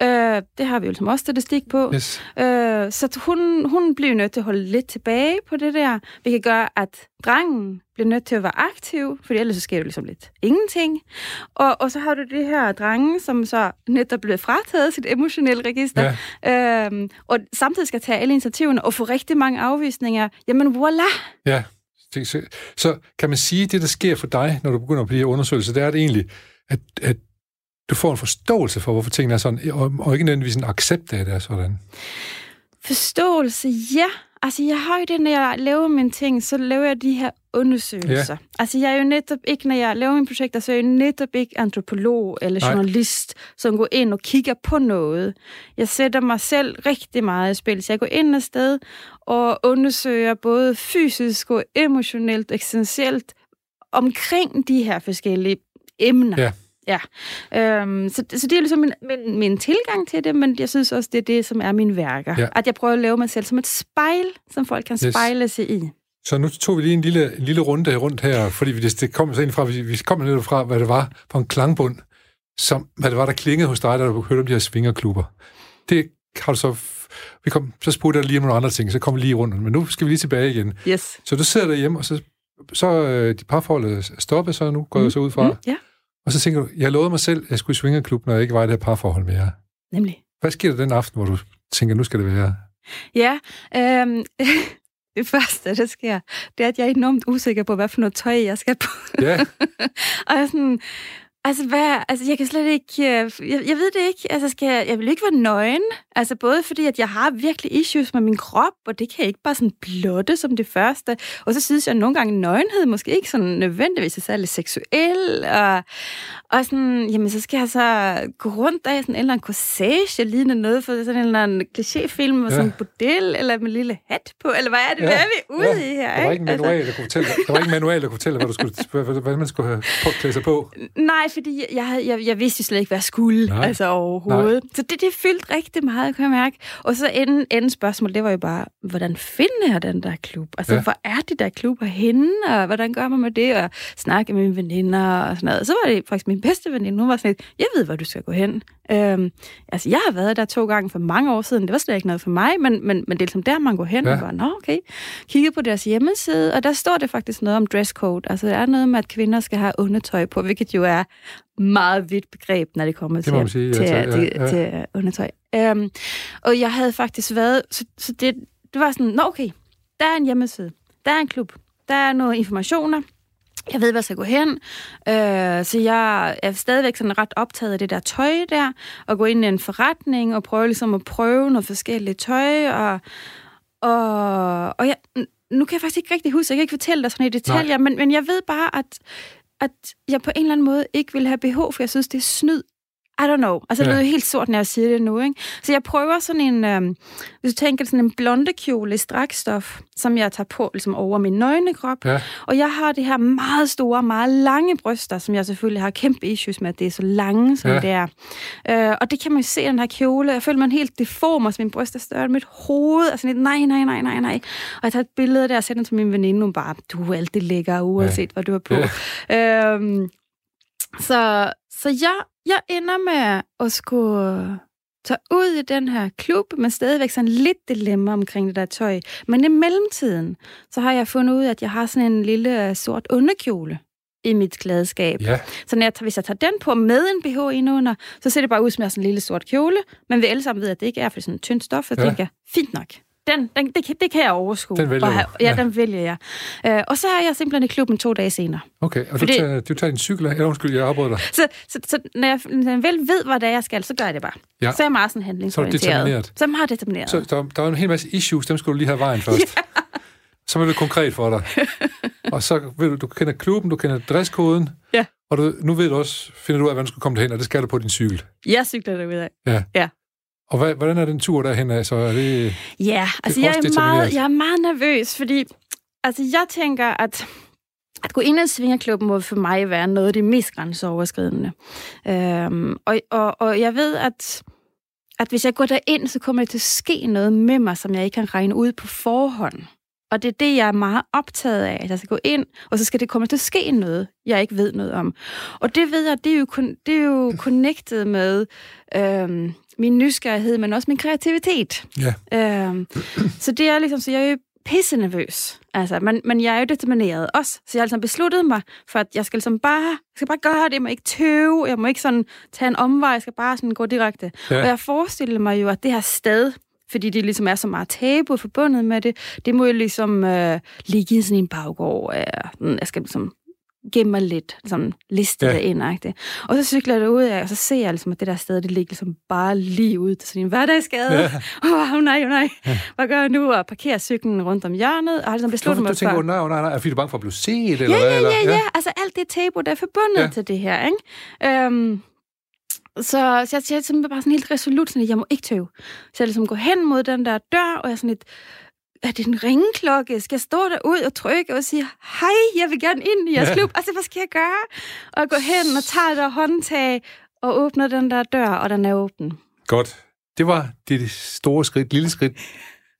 Øh, det har vi jo som også statistik på. Yes. Øh, så hun, hun bliver nødt til at holde lidt tilbage på det der. Vi kan gøre, at drengen bliver nødt til at være aktiv, for ellers så sker det ligesom lidt ingenting. Og, og så har du det her drenge, som så netop bliver frataget sit emotionelle register, ja. øh, og samtidig skal tage alle initiativerne og få rigtig mange afvisninger. Jamen, voilà! Ja, så kan man sige, at det, der sker for dig, når du begynder på de her undersøgelser, det er det egentlig, at, at du får en forståelse for, hvorfor tingene er sådan, og ikke nødvendigvis en accept af, det er sådan. Forståelse, ja. Altså, jeg har jo det, når jeg laver mine ting, så laver jeg de her undersøgelser. Yeah. Altså, jeg er jo netop ikke, når jeg laver mine projekter, så er jeg jo netop ikke antropolog eller journalist, Nej. Som går ind og kigger på noget. Jeg sætter mig selv rigtig meget i spil, så jeg går ind afsted og undersøger både fysisk og emotionelt og eksistentielt omkring de her forskellige emner. Yeah. Ja, øhm, så, så det er ligesom min, min, min tilgang til det, men jeg synes også, det er det, som er mine værker. Ja. At jeg prøver at lave mig selv som et spejl, som folk kan yes. spejle sig i. Så nu tog vi lige en lille, en lille runde rundt her, fordi vi, det kom så ind fra, vi, vi kom lidt fra, hvad det var på en klangbund, som, hvad det var, der klingede hos dig, da du hørte om de her svingerklubber. Det har du så... Vi kom, så spurgte jeg lige om nogle andre ting, så kom vi lige rundt, men nu skal vi lige tilbage igen. Yes. Så du sidder derhjemme, og så, så øh, de parforholdet stoppet, så nu går mm. jeg så ud fra... Mm, yeah. Og så tænker du, jeg lovede mig selv, at jeg skulle i swingerklub, når jeg ikke var i det her parforhold med jer. Nemlig. Hvad sker der den aften, hvor du tænker, nu skal det være? Ja, øhm, det første, der sker, det er, at jeg er enormt usikker på, hvad for noget tøj, jeg skal på. Ja. Og jeg sådan, altså hvad, altså jeg kan slet ikke, jeg, jeg ved det ikke, altså skal jeg, jeg vil ikke være nøgen, altså både fordi, at jeg har virkelig issues med min krop, og det kan jeg ikke bare sådan blotte som det første, og så synes jeg at nogle gange, nøgenhed måske ikke sådan nødvendigvis er særlig seksuel, og, og sådan, jamen så skal jeg så gå rundt af sådan en eller anden corsage, lignende noget for sådan en eller anden klichéfilm, med ja. Sådan en bordel, eller med en lille hat på, eller hvad er det, ja. Hvad er vi ude ja. I her? Der var ikke en manual, altså. der, kunne fortælle, der var ikke en manual, der kunne fortælle, hvad, du skulle, hvad man skulle have påklæde sig på. Nej, fordi jeg, jeg, jeg vidste slet ikke, hvad jeg skulle, nej, altså overhovedet. Nej. Så det, det fyldte rigtig meget, kan jeg mærke. Og så enden, enden spørgsmål, det var jo bare, hvordan finder jeg den der klub? Altså, ja. Hvor er de der klubber henne? Og hvordan gør man med det? Og snakke med mine veninder og sådan noget. Så var det faktisk min bedste veninde. Hun var sådan lidt, jeg ved, hvor du skal gå hen. Øhm, altså, jeg har været der to gange for mange år siden. Det var slet ikke noget for mig, men, men, men det er som der, man går hen, ja, og bare, nå, okay. Kiggede på deres hjemmeside, og der står det faktisk noget om dresscode. Altså, der er noget med, at kvinder skal have undertøj på, hvilket jo er meget vidt begreb, når det kommer det til, sige, til, ja, til, ja, ja. til undertøj. Øhm, og jeg havde faktisk været, så, så det, det var sådan, nå, okay, der er en hjemmeside, der er en klub, der er noget informationer, jeg ved, hvad jeg skal gå hen, øh, så jeg er stadigvæk sådan ret optaget af det der tøj der, og gå ind i en forretning, og prøve ligesom at prøve noget forskelligt tøj, og, og, og jeg, nu kan jeg faktisk ikke rigtig huske, jeg kan ikke fortælle dig sådan i detaljer, men, men jeg ved bare, at, at jeg på en eller anden måde ikke vil have behov, for jeg synes, det er snyd. I don't know. Altså, det lyder jo helt sort, når jeg siger det nu, ikke? Så jeg prøver sådan en, øhm, hvis du tænker, sådan en blondekjole i strækstof, som jeg tager på ligesom over min nøgnekrop. Ja. Og jeg har det her meget store, meget lange bryster, som jeg selvfølgelig har kæmpe issues med, at det er så lange, som ja. det er. Øh, og det kan man jo se i den her kjole. Jeg føler mig helt deformer, så min bryst er større end mit hoved. Og sådan et, nej, nej, nej, nej, nej. Og jeg tager et billede der og sender til min veninde, og bare, du er alt det lækker, uanset ja. hvad du har på. Ja. Øhm, så, så jeg... Jeg ender med at skulle tage ud i den her klub, men stadigvæk sådan lidt dilemma omkring det der tøj. Men i mellemtiden, så har jeg fundet ud af, at jeg har sådan en lille sort underkjole i mit klædeskab. Yeah. Så når jeg, hvis jeg tager den på med en B H indenunder, så ser det bare ud som sådan en lille sort kjole. Men vi alle sammen ved, at det ikke er, for sådan en tynd stof, og yeah. tænker, fint nok. Den, den, det, kan, det kan jeg overskue. Den vælger jeg. Ja, ja, den vælger jeg. Øh, og så er jeg simpelthen i klubben to dage senere. Okay, og fordi, du, tager, du tager en cykel, eller undskyld, jeg arbejder dig. Så, så, så når jeg vel ved, hvad det er, jeg skal, så gør jeg det bare. Ja. Så er jeg meget sådan handlingsorienteret. Så er du determineret. Så er jeg meget determineret. Så der, der er en hel masse issues, dem skulle du lige have vejen først. Ja. Så er det konkret for dig. Og så ved du, du kender klubben, du kender dresskoden. Ja. Og du, nu ved du også, finder du ud af, hvordan du skal komme derhen, og det skal du på din cykel. Jeg cykler derud af. Ja. Ja. Og hvad, hvordan er den tur derhen af? Så er det, ja, altså det er jeg, er meget, jeg er meget nervøs, fordi altså jeg tænker, at at gå ind i svingerklubben må for mig være noget af det mest grænseoverskridende. Øhm, og, og, og jeg ved, at, at hvis jeg går derind, så kommer det til at ske noget med mig, som jeg ikke kan regne ud på forhånd. Og det er det, jeg er meget optaget af, at jeg skal gå ind, og så skal det komme til at ske noget, jeg ikke ved noget om. Og det ved jeg, det er jo, det er jo connected med øhm, min nysgerrighed, men også min kreativitet. Yeah. Øhm, så det er ligesom, så jeg er jo pisse nervøs. Altså, men, men jeg er jo determineret også, så jeg har ligesom besluttet mig for, at jeg skal ligesom bare, jeg skal bare gøre det, jeg må ikke tøve, jeg må ikke sådan tage en omvej, jeg skal bare sådan gå direkte. Yeah. Og jeg forestiller mig jo, at det her sted, fordi det ligesom er så meget tabu forbundet med det, det må jo ligesom øh, ligge i sådan en baggård. Øh, jeg skal ligesom gemme mig lidt, sådan listet ja. indagtigt. Og så cykler jeg det ud af, og så ser jeg ligesom, at det der sted, det ligger ligesom bare lige ud til sådan en hverdagsgade. Ja. Åh, oh, nej, oh, nej. Ja. Hvad gør jeg nu? Og parkerer cyklen rundt om hjørnet, og har ligesom besluttet mig for... Du tænker, oh, nej, oh, nej, nej, er fordi du bange for at blive set? Eller ja, ja, ja, ja, ja. Altså alt det tabu, der er forbundet ja. til det her, ikke? Øhm, Så, så jeg siger simpelthen bare sådan helt resolut, sådan at jeg må ikke tøve. Så jeg ligesom går hen mod den der dør, og jeg sådan lidt, er det en ringeklokke? Skal jeg stå derud og trykke og sige, hej, jeg vil gerne ind i jeres klub. Altså, hvad skal jeg gøre? Og jeg går hen og tager der håndtag og åbner den der dør, og den er åben. Godt. Det var det store skridt, lille skridt,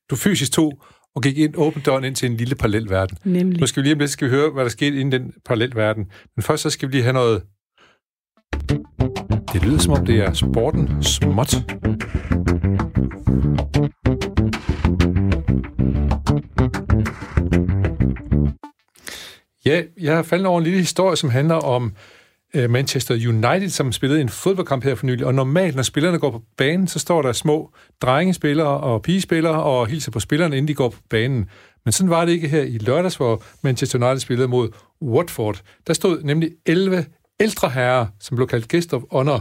du fysisk tog, og gik ind, åbne døren ind til en lille parallelverden. Nemlig. Nu skal vi lige om lidt, skal vi høre, hvad der skete inden den parallelverden. Men først så skal vi lige have noget... Det lyder, som om det er sporten småt. Ja, jeg faldt over en lille historie, som handler om øh, Manchester United, som spillede en fodboldkamp her for nylig. Og normalt, når spillerne går på banen, så står der små drengespillere og pigespillere og hilser på spillerne, inden de går på banen. Men sådan var det ikke her i lørdags, hvor Manchester United spillede mod Watford. Der stod nemlig elleve ældre herrer, som blev kaldt guest of honor,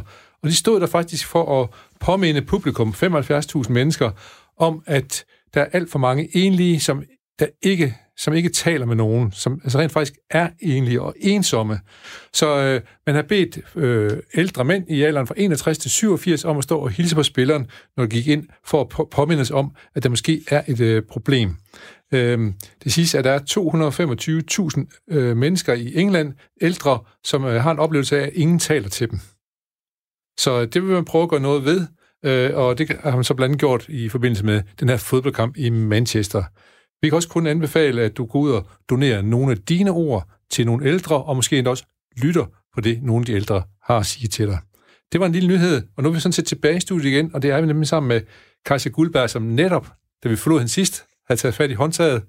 og de stod der faktisk for at påminde publikum, femoghalvfjerds tusind mennesker, om at der er alt for mange enlige, som, der ikke, som ikke taler med nogen, som altså rent faktisk er enlige og ensomme. Så øh, man har bedt øh, ældre mænd i alderen fra enogtres til syvogfirs om at stå og hilse på spilleren, når de gik ind, for at påmindes om, at der måske er et øh, problem. Øhm, det siges, at der er to hundrede og femogtyve tusind øh, mennesker i England, ældre, som øh, har en oplevelse af, at ingen taler til dem. Så det vil man prøve at gøre noget ved, øh, og det har man så blandt andet gjort i forbindelse med den her fodboldkamp i Manchester. Vi kan også kun anbefale, at du går ud og donerer nogle af dine ord til nogle ældre, og måske endda også lytter på det, nogle af de ældre har at sige til dig. Det var en lille nyhed, og nu er vi sådan set tilbage i studiet igen, og det er vi nemlig sammen med Kajsa Guldbæk, som netop, da vi forlod hende sidst, havde taget fat i håndtaget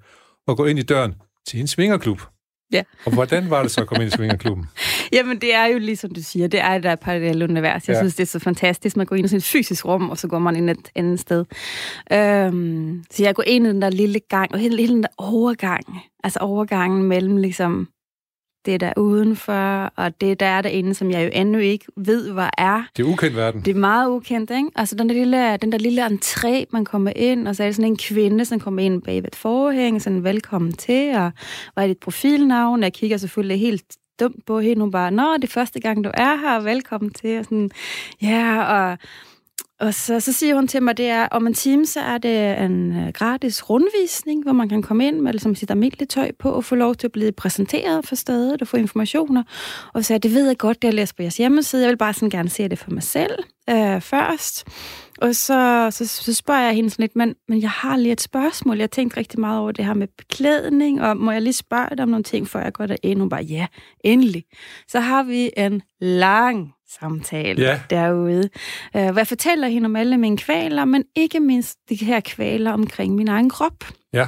og gå ind i døren til en swingerklub. Ja. Og hvordan var det så at komme ind i swingerklubben? Jamen, det er jo ligesom du siger, det er der et parallelt univers. Jeg ja. synes, det er så fantastisk. Man går ind i sådan et fysisk rum, og så går man ind et andet sted. Øhm, så jeg går ind i den der lille gang, og hele, hele den der overgang. Altså overgangen mellem ligesom det, der udenfor, og det, der er derinde, som jeg jo endnu ikke ved, hvad er. Det er ukendt verden. Det er meget ukendt, ikke? Altså, den der lille, den der lille entré, man kommer ind, og så er det sådan en kvinde, som kommer ind bag et forhæng, sådan velkommen til, og hvad er dit profilnavn? Jeg kigger selvfølgelig helt dumt på hende, hun bare, nå, det er første gang, du er her, velkommen til, og sådan, ja, yeah, og... Og så, så siger hun til mig, det er, om en time, så er det en gratis rundvisning, hvor man kan komme ind med ligesom, sit almindeligt tøj på og få lov til at blive præsenteret for stedet og få informationer. Og så er det, ved jeg godt, det jeg læser på jeres hjemmeside. Jeg vil bare sådan gerne se det for mig selv øh, først. Og så, så, så spørger jeg hende sådan lidt, men, men jeg har lige et spørgsmål. Jeg har tænkt rigtig meget over det her med beklædning, og må jeg lige spørge dig om nogle ting, før jeg går derind? Hun bare, ja, endelig. Så har vi en lang samtale yeah. derude. Hvor jeg fortæller hende om alle mine kvaler, men ikke mindst de her kvaler omkring min egen krop. Ja.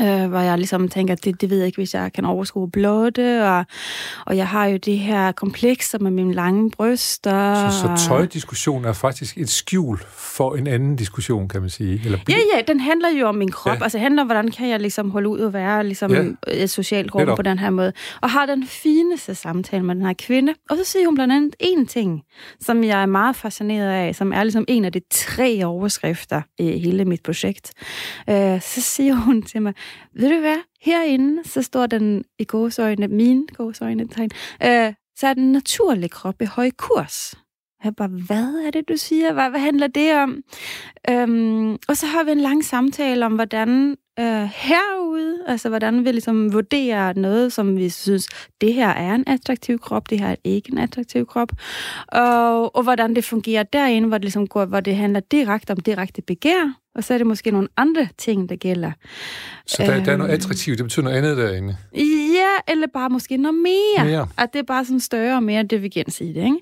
Øh, hvor jeg ligesom tænker, det, det ved jeg ikke, hvis jeg kan overskue blotte, og, og jeg har jo det her komplekser med mine lange bryster. Så, så tøjdiskussion er faktisk et skjul for en anden diskussion, kan man sige? Eller ja, ja, den handler jo om min krop, ja. altså handler, hvordan kan jeg ligesom holde ud og være ligesom ja. et socialt rum på den her måde, og har den fineste samtale med den her kvinde, og så siger hun blandt andet en ting, som jeg er meget fascineret af, som er ligesom en af de tre overskrifter i hele mit projekt. Øh, så siger hun til mig, ved du hvad, herinde, så står den i gåseøjne, mine gåseøjne, tegn, øh, så er den naturlige krop i høj kurs. Jeg bare, hvad er det, du siger? Hvad, hvad handler det om? Øhm, og så har vi en lang samtale om, hvordan øh, herude, altså hvordan vi ligesom vurderer noget, som vi synes, det her er en attraktiv krop, det her er ikke en attraktiv krop, og, og hvordan det fungerer derinde, hvor det, ligesom går, hvor det handler direkte om direkte begær, og så er det måske nogle andre ting, der gælder. Så der, øhm, der er noget attraktivt, det betyder noget andet derinde? Ja, eller bare måske noget mere. mere. At det er bare sådan større og mere, det vil igen sige det, ikke?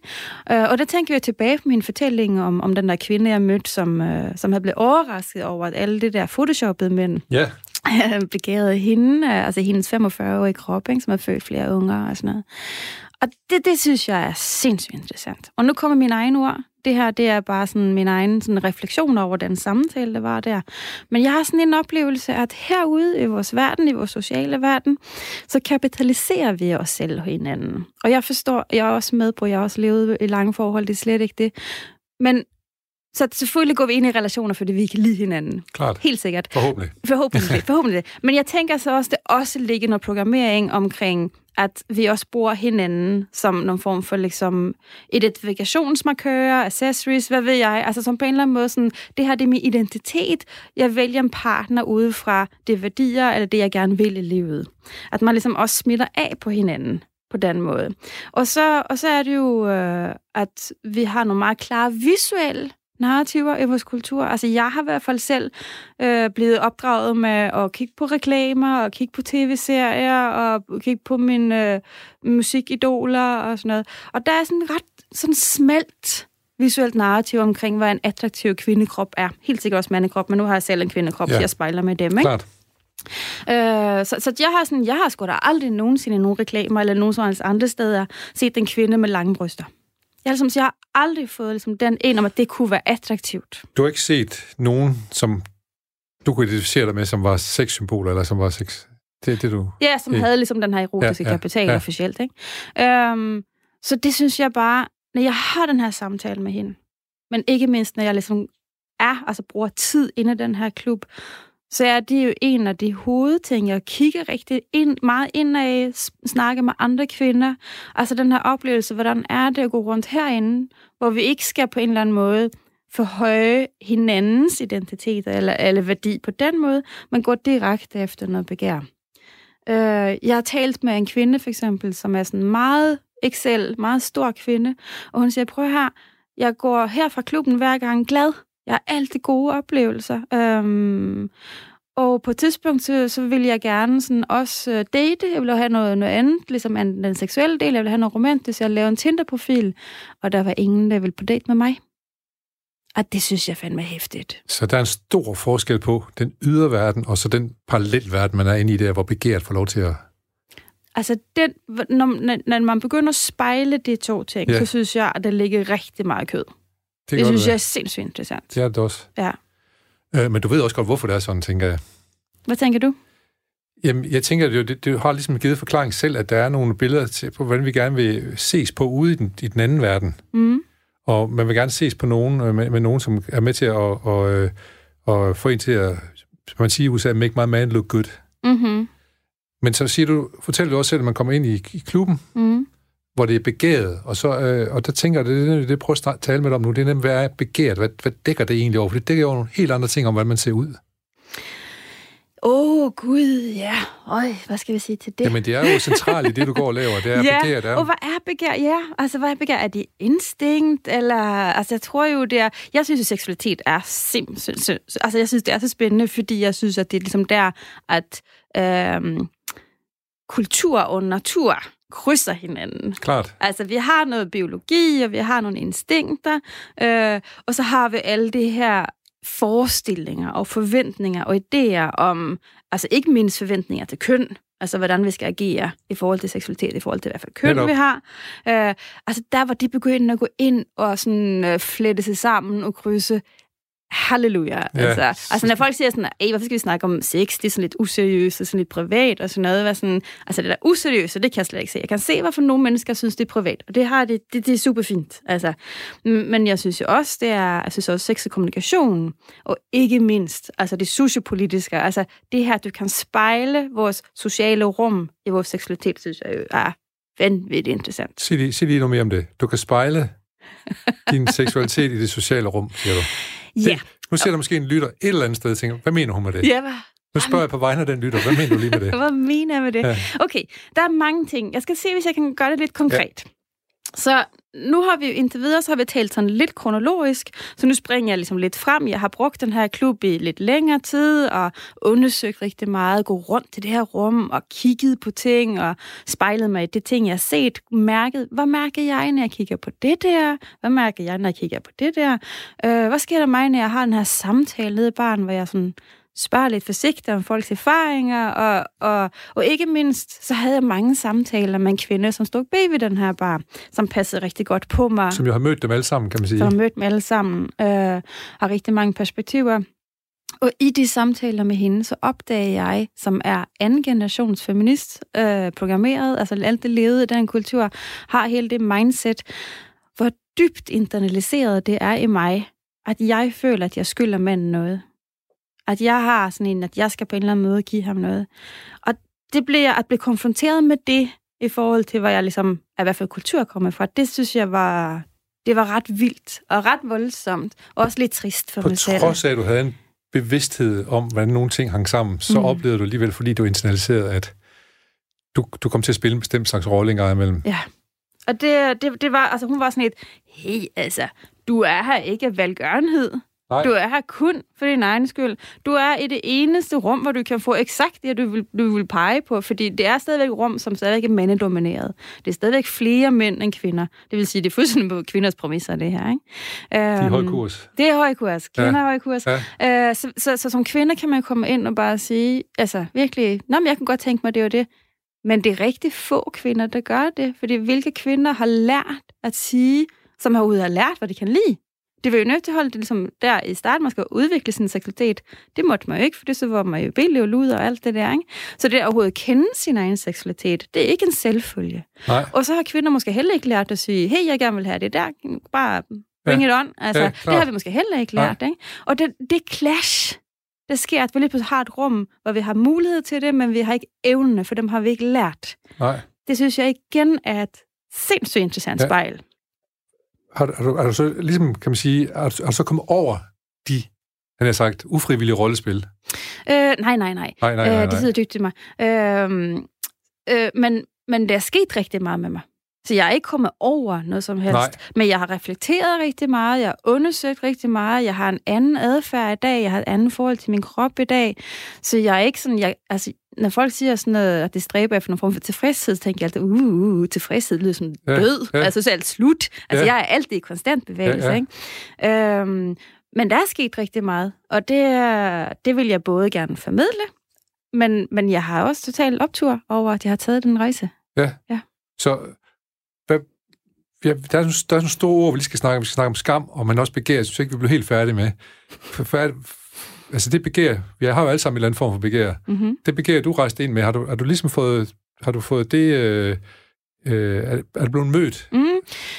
Øh, og der tænker jeg tilbage på min fortælling om, om den der kvinde, jeg mødte, som, øh, som havde blevet overrasket over, at alle det der photoshoppede mænd yeah. begærede hende, altså hendes femogfyrre-årige krop, ikke, som havde født flere unger og sådan noget. Og det, det synes jeg er sindssygt interessant. Og nu kommer mine egne ord. Det her, det er bare sådan min egen sådan refleksion over den samtale, der var der. Men jeg har sådan en oplevelse, at herude i vores verden, i vores sociale verden, så kapitaliserer vi os selv og hinanden. Og jeg forstår, jeg er også med på, at jeg også levede i lange forhold, det er slet ikke det. Men så selvfølgelig går vi ind i relationer, fordi vi kan lide hinanden. Klart. Helt sikkert. Forhåbentlig. Forhåbentlig. Forhåbentlig. Men jeg tænker så også, at det også ligger noget programmering omkring, at vi også bruger hinanden som nogle form for ligesom identifikationsmarkører, accessories, hvad ved jeg, altså som på en eller anden måde sådan, det her det er min identitet, jeg vælger en partner ude fra det værdier, eller det jeg gerne vil i livet. At man ligesom også smitter af på hinanden på den måde. Og så, og så er det jo, øh, at vi har nogle meget klare visuelle narrativer i vores kultur. Altså, jeg har i hvert fald selv øh, blevet opdraget med at kigge på reklamer, og kigge på tv-serier, og kigge på mine øh, musikidoler og sådan noget. Og der er sådan ret sådan smalt visuelt narrativ omkring, hvad en attraktiv kvindekrop er. Helt sikkert også mandekrop, men nu har jeg selv en kvindekrop, ja. Så jeg spejler med dem, ikke? Klart. Øh, så, så jeg har sådan, jeg har sgu da aldrig nogensinde nogen reklamer, eller nogen som andre steder, set en kvinde med lange bryster. Jeg, ligesom, jeg har aldrig fået ligesom, den en om, at det kunne være attraktivt. Du har ikke set nogen, som du kunne identificere dig med, som var sexsymboler, eller som var sex... Det er det, du... Ja, som ikke. Havde ligesom, den her erotiske ja, ja, kapital ja. Officielt. Ikke? Øhm, så det synes jeg bare, når jeg har den her samtale med hende, men ikke mindst, når jeg ligesom er, altså bruger tid inde i den her klub, så er det jo en af de hovedting, jeg kigger rigtig ind, meget indad, snakker med andre kvinder. Altså den her oplevelse, hvordan er det at gå rundt herinde, hvor vi ikke skal på en eller anden måde forhøje hinandens identitet eller, eller værdi på den måde. Man går direkte efter noget begær. Øh, jeg har talt med en kvinde, for eksempel, som er sådan meget excel, meget stor kvinde, og hun siger, prøv her, jeg går her fra klubben hver gang glad. Jeg har alt det gode oplevelser. Øhm, og på et tidspunkt, så, så vil jeg gerne sådan også date. Jeg vil have noget, noget andet, ligesom en, den seksuelle del. Jeg vil have noget romantisk. Jeg laver en Tinder-profil, og der var ingen, der ville på date med mig. Og det synes jeg fandme hæftigt. Så der er en stor forskel på den ydre verden, og så den parallelverden, man er inde i der, hvor begæret får lov til at... Altså, den, når, når man begynder at spejle de to ting, yeah. så synes jeg, at der ligger rigtig meget kød. Det, det synes det jeg er sindssygt interessant. Det er det også. Ja. Øh, men du ved også godt, hvorfor det er sådan, tænker jeg. Hvad tænker du? Jamen, jeg tænker, det, det, det har ligesom givet forklaring selv, at der er nogle billeder til, på, hvordan vi gerne vil ses på ude i den, i den anden verden. Mm. Og man vil gerne ses på nogen, med, med nogen, som er med til at og, og få en til at, som man siger i U S A, make my man look good. Mm-hmm. Men så siger du, fortæller du også selv, at man kommer ind i, i klubben, mm. hvor det er begæret, og, så, øh, og der tænker jeg, det, det, det prøver jeg at tale med dig om nu, det er nemlig, hvad er begæret? Hvad, hvad dækker det egentlig over? For det dækker over nogle helt andre ting om, hvordan man ser ud. Åh, oh, Gud, ja. Øj, hvad skal vi sige til det? Jamen, det er jo centralt i det, du går og laver. Det er ja. Begæret. Ja, og hvad er begæret? Ja, altså, hvad er begæret? Er det instinkt? Eller, altså, jeg tror jo, det er... Jeg synes, at seksualitet er simpelthen... Altså, jeg synes, det er så spændende, fordi jeg synes, at det er ligesom der, at øhm, kultur og natur krydser hinanden. Klart. Altså, vi har noget biologi, og vi har nogle instinkter, øh, og så har vi alle det her forestillinger og forventninger og idéer om, altså ikke mindst forventninger til køn, altså hvordan vi skal agere i forhold til seksualitet, i forhold til i hvert fald køn, vi har. Øh, altså der, hvor de begyndte at gå ind og sådan øh, flette sig sammen og krydse, halleluja. Ja. Altså, altså når folk siger sådan, ej, hvorfor skal vi snakke om sex, det er sådan lidt useriøst og sådan lidt privat og sådan noget, sådan, altså det der useriøse, det kan jeg slet ikke se. Jeg kan se, hvorfor nogle mennesker synes, det er privat, og det har det, det, det er super fint. Altså, men jeg synes jo også, det er, jeg synes også sex og kommunikation, og ikke mindst, altså det sociopolitiske, altså det her, du kan spejle vores sociale rum i vores seksualitet, synes jeg jo er vanvittigt interessant. Sig lige, sig lige noget mere om det. Du kan spejle din seksualitet i det sociale rum, siger du. Det, ja. Nu ser der måske en lytter et eller andet sted og tænker, hvad mener hun med det? Ja, hva? Nu spørger jeg på vegne af den lytter, hvad mener du lige med det? Hvad mener jeg med det? Ja. Okay, der er mange ting. Jeg skal se, hvis jeg kan gøre det lidt konkret. Ja. Så nu har vi indtil videre, så har vi talt sådan lidt kronologisk, så nu springer jeg ligesom lidt frem. Jeg har brugt den her klub i lidt længere tid, og undersøgt rigtig meget, gået rundt i det her rum, og kigget på ting, og spejlet mig i det ting, jeg har set, mærket, hvad mærker jeg, når jeg kigger på det der? Hvad mærker jeg, når jeg kigger på det der? Øh, hvad sker der mig, når jeg har den her samtale nede i baren, hvor jeg sådan spørger lidt forsigtigt om folks erfaringer, og, og, og ikke mindst, så havde jeg mange samtaler med en kvinde, som stod bag ved den her bar, som passede rigtig godt på mig. Som jeg har mødt dem alle sammen, kan man sige. Som har mødt dem alle sammen, øh, har rigtig mange perspektiver. Og i de samtaler med hende, så opdagede jeg, som er anden generations feminist, øh, programmeret, altså alt det levede i den kultur, har hele det mindset, hvor dybt internaliseret det er i mig, at jeg føler, at jeg skylder manden noget. At jeg har sådan en, at jeg skal på en eller anden måde give ham noget. Og det blev at blive konfronteret med det, i forhold til, hvor jeg ligesom, i hvert fald kultur kommer fra, det synes jeg var, det var ret vildt, og ret voldsomt, og også lidt trist for på mig selv. På trods af, at du havde en bevidsthed om, hvordan nogle ting hang sammen, så mm. oplevede du alligevel, fordi du internaliserede, at du, du kom til at spille en bestemt slags rolle en gang imellem. Ja, og det, det, det var, altså hun var sådan et, hey, altså, du er her ikke af velgørenhed. Nej. Du er her kun for din egen skyld. Du er i det eneste rum, hvor du kan få eksakt det, du vil, du vil pege på, fordi det er stadigvæk rum, som stadigvæk er mandedomineret. Det er stadigvæk flere mænd end kvinder. Det vil sige, det er fuldstændig på kvinders præmisser, det her, ikke? Det er høj kurs. Det er høj kurs. Kvinder er høj kurs. Ja. Så, så, så som kvinder kan man komme ind og bare sige, altså virkelig, nå, men jeg kan godt tænke mig, det var det. Men det er rigtig få kvinder, der gør det, fordi hvilke kvinder har lært at sige, som har ud og lært, hvad de kan lide. Det var jo nødt til at holde det ligesom der i starten, man skal udvikle sin seksualitet. Det måtte man jo ikke, for det så var man jo billede og luder og alt det der, ikke? Så det at overhovedet kende sin egen seksualitet, det er ikke en selvfølge. Nej. Og så har kvinder måske heller ikke lært at sige, hey, jeg gerne vil have det der, bare bring ja. It on. Altså, ja, det har vi måske heller ikke lært, ikke? Og det, det clash, der sker, at vi lige pludselig har et rum, hvor vi har mulighed til det, men vi har ikke evnene, for dem har vi ikke lært. Nej. Det synes jeg igen er et sindssygt interessant ja. Spejl. har, har, du, har du så ligesom, kan man sige, har du, har du så kommet over de, han har sagt, ufrivillige rollespil? Øh, nej, nej, nej. nej, nej, nej, nej. Øh, det sidder dybt i mig. Øh, øh, men, men der er sket rigtig meget med mig. Så jeg er ikke kommet over noget som helst. Nej. Men jeg har reflekteret rigtig meget, jeg har undersøgt rigtig meget, jeg har en anden adfærd i dag, jeg har et andet forhold til min krop i dag. Så jeg er ikke sådan, jeg, altså, når folk siger sådan noget, at det stræber efter nogle form for tilfredshed, så tænker jeg altid, uh, uh, uh tilfredshed lyder som død, ja, ja. altså så alt slut. Altså ja. jeg er altid i konstant bevægelse, ja, ja. ikke? Øhm, men der er sket rigtig meget, og det, det vil jeg både gerne formidle, men, men jeg har også totalt optur over, at jeg har taget den rejse. Ja, ja. Så... Ja, der er sådan nogle store ord, vi lige skal snakke om. Vi skal snakke om skam, og man også begær. Jeg synes ikke, vi blev helt færdige med. Færdig, altså det begær, jeg har jo alle sammen en eller anden form for begær. Mm-hmm. Det begær, du rejste ind med, har du, har du ligesom fået, har du fået det, øh, øh, er, er du blevet mødt? Mm.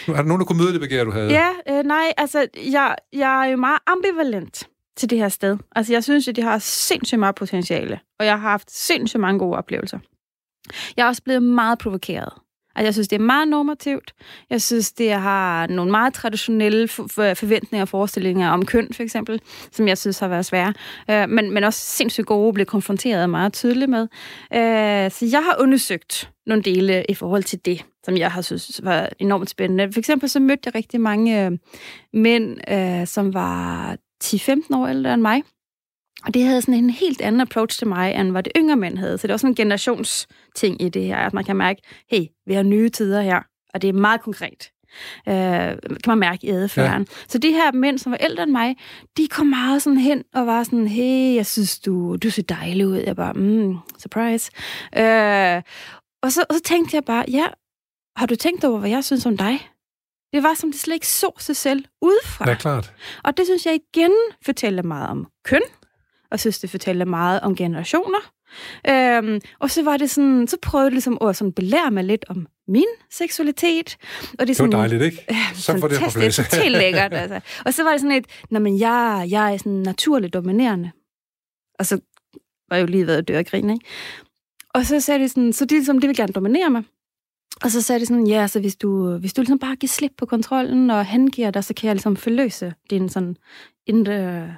Er der nogen, der kunne møde det begær, du havde? Ja, øh, nej, altså jeg, jeg er jo meget ambivalent til det her sted. Altså jeg synes, at de har sindssygt meget potentiale, og jeg har haft sindssygt mange gode oplevelser. Jeg er også blevet meget provokeret. Altså, jeg synes, det er meget normativt. Jeg synes, det har nogle meget traditionelle forventninger og forestillinger om køn, for eksempel, som jeg synes har været svære. Øh, men, men også sindssygt gode, blev konfronteret meget tydeligt med. Øh, så jeg har undersøgt nogle dele i forhold til det, som jeg har synes var enormt spændende. For eksempel så mødte jeg rigtig mange øh, mænd, øh, som var ti femten år ældre end mig. Og det havde sådan en helt anden approach til mig, end hvad det yngre mænd havde. Så det var sådan en generationsting i det her, at man kan mærke, hey, vi har nye tider her, og det er meget konkret. Øh, kan man mærke i adfærden. Ja. Så de her mænd, som var ældre end mig, de kom meget sådan hen og var sådan, hey, jeg synes, du, du ser dejlig ud. Jeg bare, mm, surprise. Øh, og, så, og så tænkte jeg bare, ja, har du tænkt over, hvad jeg synes om dig? Det var som, det slet ikke så sig selv udefra. Det er klart. Og det synes jeg igen fortæller meget om køn. Og synes, det fortæller meget om generationer. Øhm, og så var det sådan, så prøvede det ligesom at sådan belære mig lidt om min seksualitet. Og det, det sådan, var dejligt, ikke? Øh, så var det på plads. Fantastisk, lækkert, altså. Og så var det sådan et, nå, men jeg, jeg er sådan naturligt dominerende. Og så var jeg jo lige ved at dø og grine, ikke? Og så sagde det sådan, så det ligesom, det vil gerne dominere mig. Og så sagde det sådan, ja, så hvis du, hvis du ligesom bare giver slip på kontrollen og hengiver dig, så kan jeg ligesom forløse din sådan indre...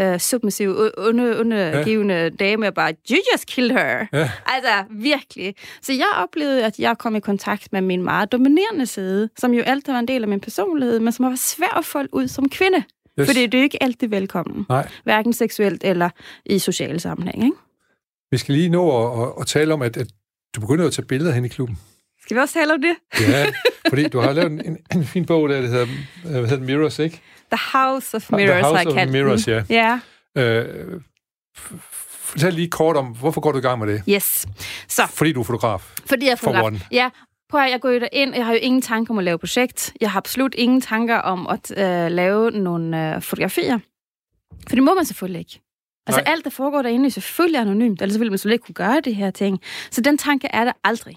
Uh, submissive, under, undergivende ja. dame, og bare, you just killed her. Ja. Altså, virkelig. Så jeg oplevede, at jeg kom i kontakt med min meget dominerende side, som jo altid var en del af min personlighed, men som var svær at folde ud som kvinde. Yes. Fordi det er jo ikke altid velkommen. Nej. Hverken seksuelt eller i sociale sammenhæng. Ikke? Vi skal lige nå at, at tale om, at, at du begynder at tage billeder hen i klubben. Skal vi også tale om det? Ja, fordi du har lavet en, en, en fin bog, der hedder, hvad hedder Mirrors, ikke? The House of Mirrors, The House of Mirrors, ja. Yeah. Øh, fortæl lige kort om, hvorfor går du i gang med det? Yes. Så, fordi du er fotograf. Fordi jeg er fotograf, ja. Prøv at jeg går jo derind, jeg har jo ingen tanker om at lave projekt. Jeg har absolut ingen tanker om at øh, lave nogle øh, fotografier. For det må man selvfølgelig ikke. Altså Nej. Alt, der foregår derinde, er selvfølgelig anonymt, ellers ville man selvfølgelig ikke kunne gøre det her ting. Så den tanke er der aldrig.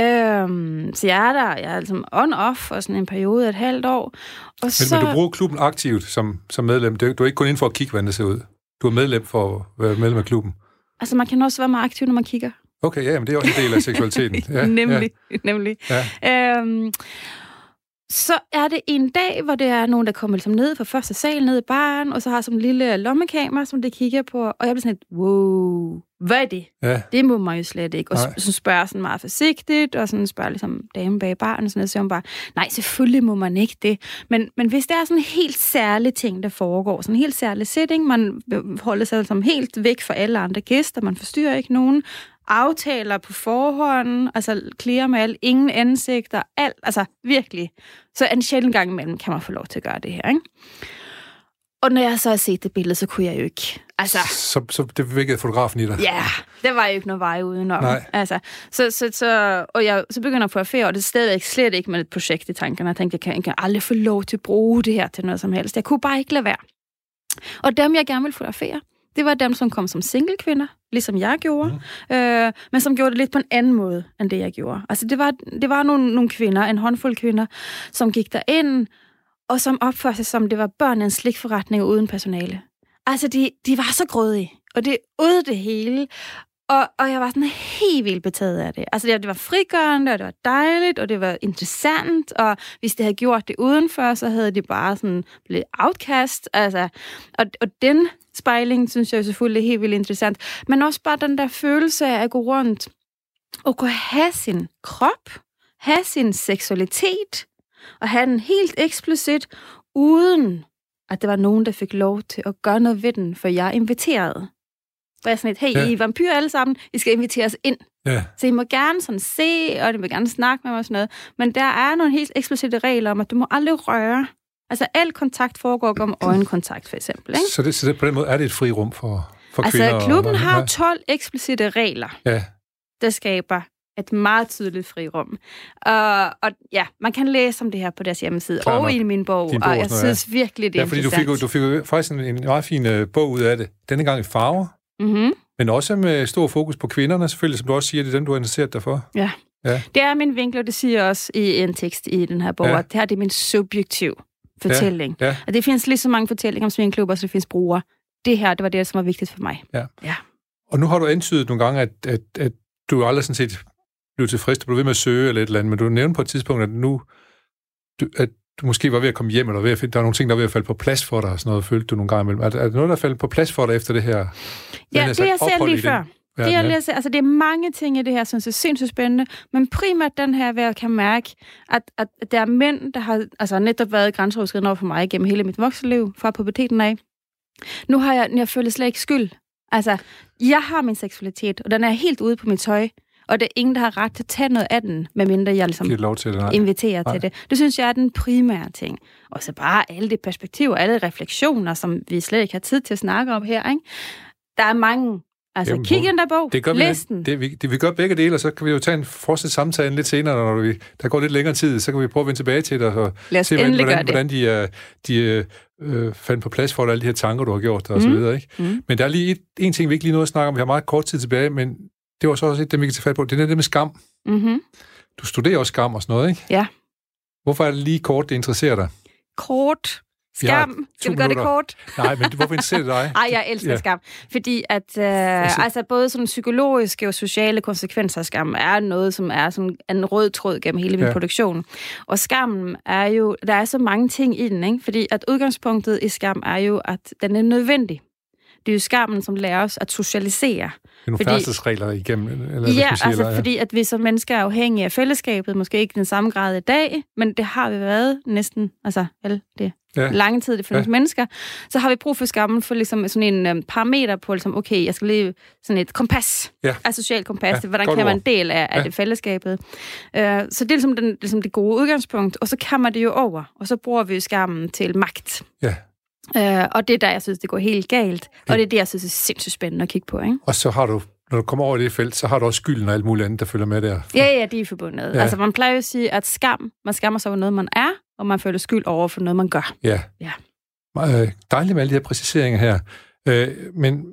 Øhm, så jeg er der, jeg er ligesom on-off, og sådan en periode af et halvt år. Og men, så... men du bruger klubben aktivt som, som medlem. Du er ikke kun inde for at kigge, hvordan det ser ud. Du er medlem for at være medlem af klubben. Altså man kan også være meget aktiv, når man kigger. Okay, ja, men det er også en del af seksualiteten. Ja, nemlig, ja. nemlig. Ja. Øhm... Så er det en dag, hvor det er nogen, der kommer ligesom ned fra første sal, ned i baren, og så har sådan en lille lommekamera, som det kigger på, og jeg bliver sådan lidt, wow, hvad er det? Ja. Det må man jo slet ikke. Og nej. Så spørger sådan meget forsigtigt, og sådan spørger ligesom damen bag baren, og sådan noget, så siger hun bare, nej, selvfølgelig må man ikke det. Men, men hvis der er sådan en helt særlig ting, der foregår, sådan en helt særlig setting, man holder sig som helt væk fra alle andre gæster, man forstyrrer ikke nogen, aftaler på forhånden, altså clear med alt, ingen ansigter, alt, altså virkelig. Så en sjældent gang imellem kan man få lov til at gøre det her, ikke? Og når jeg så har set det billede, så kunne jeg jo ikke. Altså, så, så det vækkede fotografen i dig? Ja, yeah, der var jo ikke noget vej udenom. Nej. Altså, så, så, så, og jeg, så begynder jeg på affære, og det er stadigvæk slet ikke med et projekt i tankerne. Jeg tænkte, jeg kan, jeg kan aldrig få lov til at bruge det her til noget som helst. Jeg kunne bare ikke lade være. Og dem, jeg gerne ville fotografere, det var dem, som kom som singlekvinder, ligesom jeg gjorde, mm. øh, men som gjorde det lidt på en anden måde, end det jeg gjorde. Altså, det var, det var nogle, nogle kvinder, en håndfuld kvinder, som gik derind, og som opførte sig som, det var børn af en slikforretning uden personale. Altså, de, de var så grødige, og det ødede det hele. Og, og jeg var sådan helt vildt betaget af det. Altså, det, det var frigørende, og det var dejligt, og det var interessant, og hvis det havde gjort det udenfor, så havde det bare sådan blevet outcast. Altså, og, og den spejling, synes jeg selvfølgelig er helt vildt interessant. Men også bare den der følelse af at gå rundt og kunne have sin krop, have sin seksualitet, og have den helt eksplicit, uden at der var nogen, der fik lov til at gøre noget ved den, for jeg er inviteret. Der er sådan et, hey, ja. I er vampyrer alle sammen, I skal inviteres ind. Ja. Så I må gerne sådan se, og I må gerne snakke med mig og sådan noget. Men der er nogle helt eksplicite regler om, at du må aldrig røre. Altså, al kontakt foregår om øjenkontakt, for eksempel. Ikke? Så, det, så det, på den måde er det et frirum for, for altså, kvinder? Altså, klubben og, har ja. tolv eksplicite regler, ja. der skaber et meget tydeligt frirum. Og, og ja, man kan læse om det her på deres hjemmeside, klar og nok. I min bog, bog, og jeg synes ja. virkelig, det er ja, fordi interessant. Du fik, du fik faktisk en, en meget fin uh, bog ud af det. Denne gang i farver. Mm-hmm. Men også med stor fokus på kvinderne, selvfølgelig, som du også siger, det er dem, du har interesseret dig for. Ja. ja, det er min vinkel, og det siger jeg også i en tekst i den her bog, ja. at det her det er min subjektiv fortælling. Ja. Ja. Og det findes lige så mange fortællinger om swingklubber, som det findes brugere. Det her, det var det, som var vigtigt for mig. Ja. Ja. Og nu har du antydet nogle gange, at, at, at du aldrig sådan set blev tilfreds, du blev ved med at søge eller et eller andet, men du nævnte på et tidspunkt, at nu... Du, at du måske var ved at komme hjem, eller ved at finde, der er nogle ting, der er ved at falde på plads for dig, og sådan noget, følte du nogle gange imellem. Er, er det noget, der er faldet på plads for dig efter det her? Ja, det jeg ser lige før. Det, jeg læser, altså, det er mange ting i det her, synes jeg er sindssygt spændende, men primært den her, hvor jeg kan mærke, at, at der er mænd, der har altså, netop været grænseoverskridende over for mig gennem hele mit voksenliv, fra puberteten af. Nu har jeg, jeg føler slet ikke skyld. Altså, jeg har min seksualitet, og den er helt ude på mit tøj. Og det er ingen, der har ret til at tage noget af den, medmindre jeg ligesom til det, inviterer nej. til det. Det synes jeg er den primære ting. Og så bare alle de perspektiver, alle refleksioner, som vi slet ikke har tid til at snakke om her. Ikke? Der er mange. Altså, jamen, kig ind der bog, det gør listen. Vi, det, vi, det, vi gør begge dele, og så kan vi jo tage en fortsat samtale lidt senere, når vi, der går lidt længere tid, så kan vi prøve at vende tilbage til det, og se, hvordan, hvordan, hvordan de, de øh, fandt på plads for dig, alle de her tanker, du har gjort, og mm. så videre. Ikke? Mm. Men der er lige et, en ting, vi ikke lige nåede at snakke om. Vi har meget kort tid tilbage, men det var så også et, dem vi kan tage fat på. Det er det med skam. Mm-hmm. Du studerer også skam og sådan noget, ikke? Ja. Hvorfor er det lige kort, det interesserer dig? Kort? Skam? Skal vi gøre det kort? Nej, men hvorfor interesserer det dig? Ej, jeg elsker ja. skam. Fordi at øh, altså, altså, både sådan psykologiske og sociale konsekvenser af skam er noget, som er sådan en rød tråd gennem hele min ja. produktion. Og skammen er jo... Der er så mange ting i den, ikke? Fordi at udgangspunktet i skam er jo, at den er nødvendig. Det er jo skammen, som lærer os at socialisere. Det er nogle færdselsregler igennem? Eller ja, altså eller, ja. fordi, at vi som mennesker er afhængige af fællesskabet, måske ikke den samme grad i dag, men det har vi været næsten, altså alle det ja. lange tid, det findes ja. mennesker. Så har vi brug for skammen for ligesom sådan en um, parameter på, ligesom, okay, jeg skal lige sådan et kompas, ja. et socialt kompas, ja. hvordan godt kan man en del af, af ja. det fællesskabet. Uh, så det er ligesom, den, ligesom det gode udgangspunkt, og så kan man det jo over, og så bruger vi skammen til magt. Ja. Uh, og det er der, jeg synes, det går helt galt. Ja. Og det er det, jeg synes, det er sindssygt spændende at kigge på, ikke? Og så har du, når du kommer over i det felt, så har du også skylden og alt muligt andet, der følger med der. Ja, ja, de er forbundet. Ja. Altså, man plejer jo at sige, at skam, man skammer sig over noget, man er, og man føler skyld over for noget, man gør. Ja. ja. Dejligt med alle de her præciseringer her. Øh, men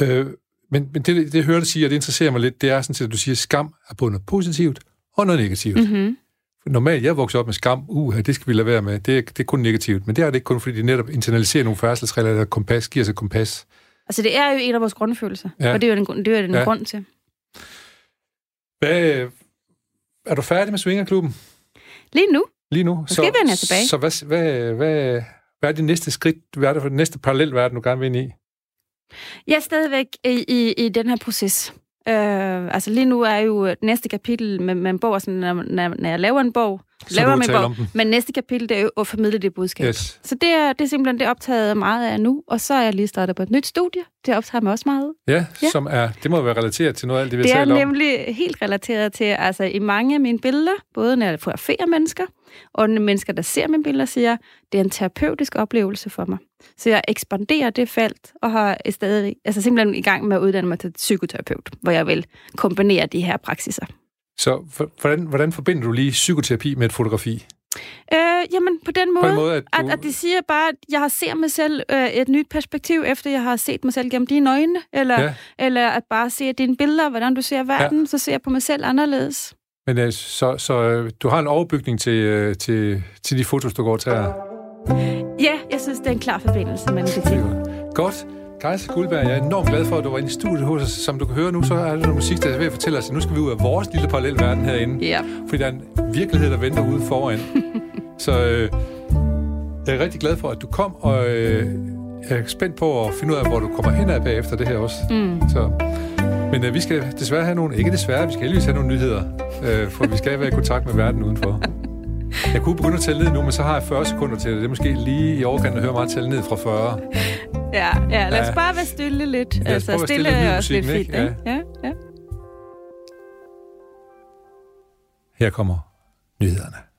øh, men, men det, det jeg hører dig sige, og det interesserer mig lidt, det er sådan set, at du siger, at skam er både noget positivt og noget negativt. Mm-hmm. Normalt, jeg vokser op med skam, uha, det skal vi lade være med, det er, det er kun negativt, men det er det ikke kun, fordi de netop internaliserer nogle færdselsregler, eller kompas, giver sig kompas. Altså, det er jo en af vores grundfølelser, ja. og det er jo den, det er den ja. grund til. Hvad, er du færdig med swingerklubben? Lige nu. Lige nu? Så, tilbage. Så hvad, hvad, hvad, hvad er det næste skridt, hvad er det for den næste parallelverden, du gerne vil ind i? Jeg er stadigvæk i, i, i den her proces. Øh, altså lige nu er jo næste kapitel med, med en bog, altså når, når jeg laver en bog, så laver min bog, men næste kapitel, det er jo at formidle det budskab. Yes. Så det er, det er simpelthen det optaget meget af nu, og så er jeg lige startet på et nyt studie, det optager mig også meget. Ja, ja. som er, det må være relateret til noget af det, vi har talt om. Det er nemlig helt relateret til, altså i mange af mine billeder, både når jeg fotograferer mennesker, og mennesker, der ser mine billeder, siger, det er en terapeutisk oplevelse for mig. Så jeg ekspanderer det felt, og har i stedet, altså simpelthen i gang med at uddanne mig til psykoterapeut, hvor jeg vil kombinere de her praksiser. Så for, hvordan, hvordan forbinder du lige psykoterapi med et fotografi? Øh, jamen, på den måde, på den måde at, du... at, at det siger bare, at jeg har set mig selv øh, et nyt perspektiv, efter jeg har set mig selv gennem dine øjne, eller, ja. eller at bare se dine billeder, hvordan du ser verden, ja. så ser jeg på mig selv anderledes. Men øh, så, så øh, du har en overbygning til, øh, til, til de fotos, du går og tager? Ja, jeg synes, det er en klar forbindelse mellem det ting. Godt. Kajsa Guldbæk, jeg er enormt glad for, at du var inde i studiet hos os. Som du kan høre nu, så er der noget musik, der er ved at fortælle os, at nu skal vi ud af vores lille parallelverden herinde. Ja. Fordi der er en virkelighed, der venter ude foran. Så øh, jeg er rigtig glad for, at du kom, og øh, jeg er spændt på at finde ud af, hvor du kommer hen af bagefter det her også. Mm. Så, men øh, vi skal desværre have nogle, ikke desværre, vi skal heldigvis have nogle nyheder, øh, for vi skal være i kontakt med verden udenfor. Jeg kunne begynde at tælle ned nu, men så har jeg fyrre sekunder til det. Det er måske lige i overkanten at høre mig tælle ned fra fyrre. Ja, ja, lad os ja. bare være stille lidt. Ja, altså stille, stille er også musikken, lidt fint, ikke? Ja. Ja, ja. Her kommer nyhederne.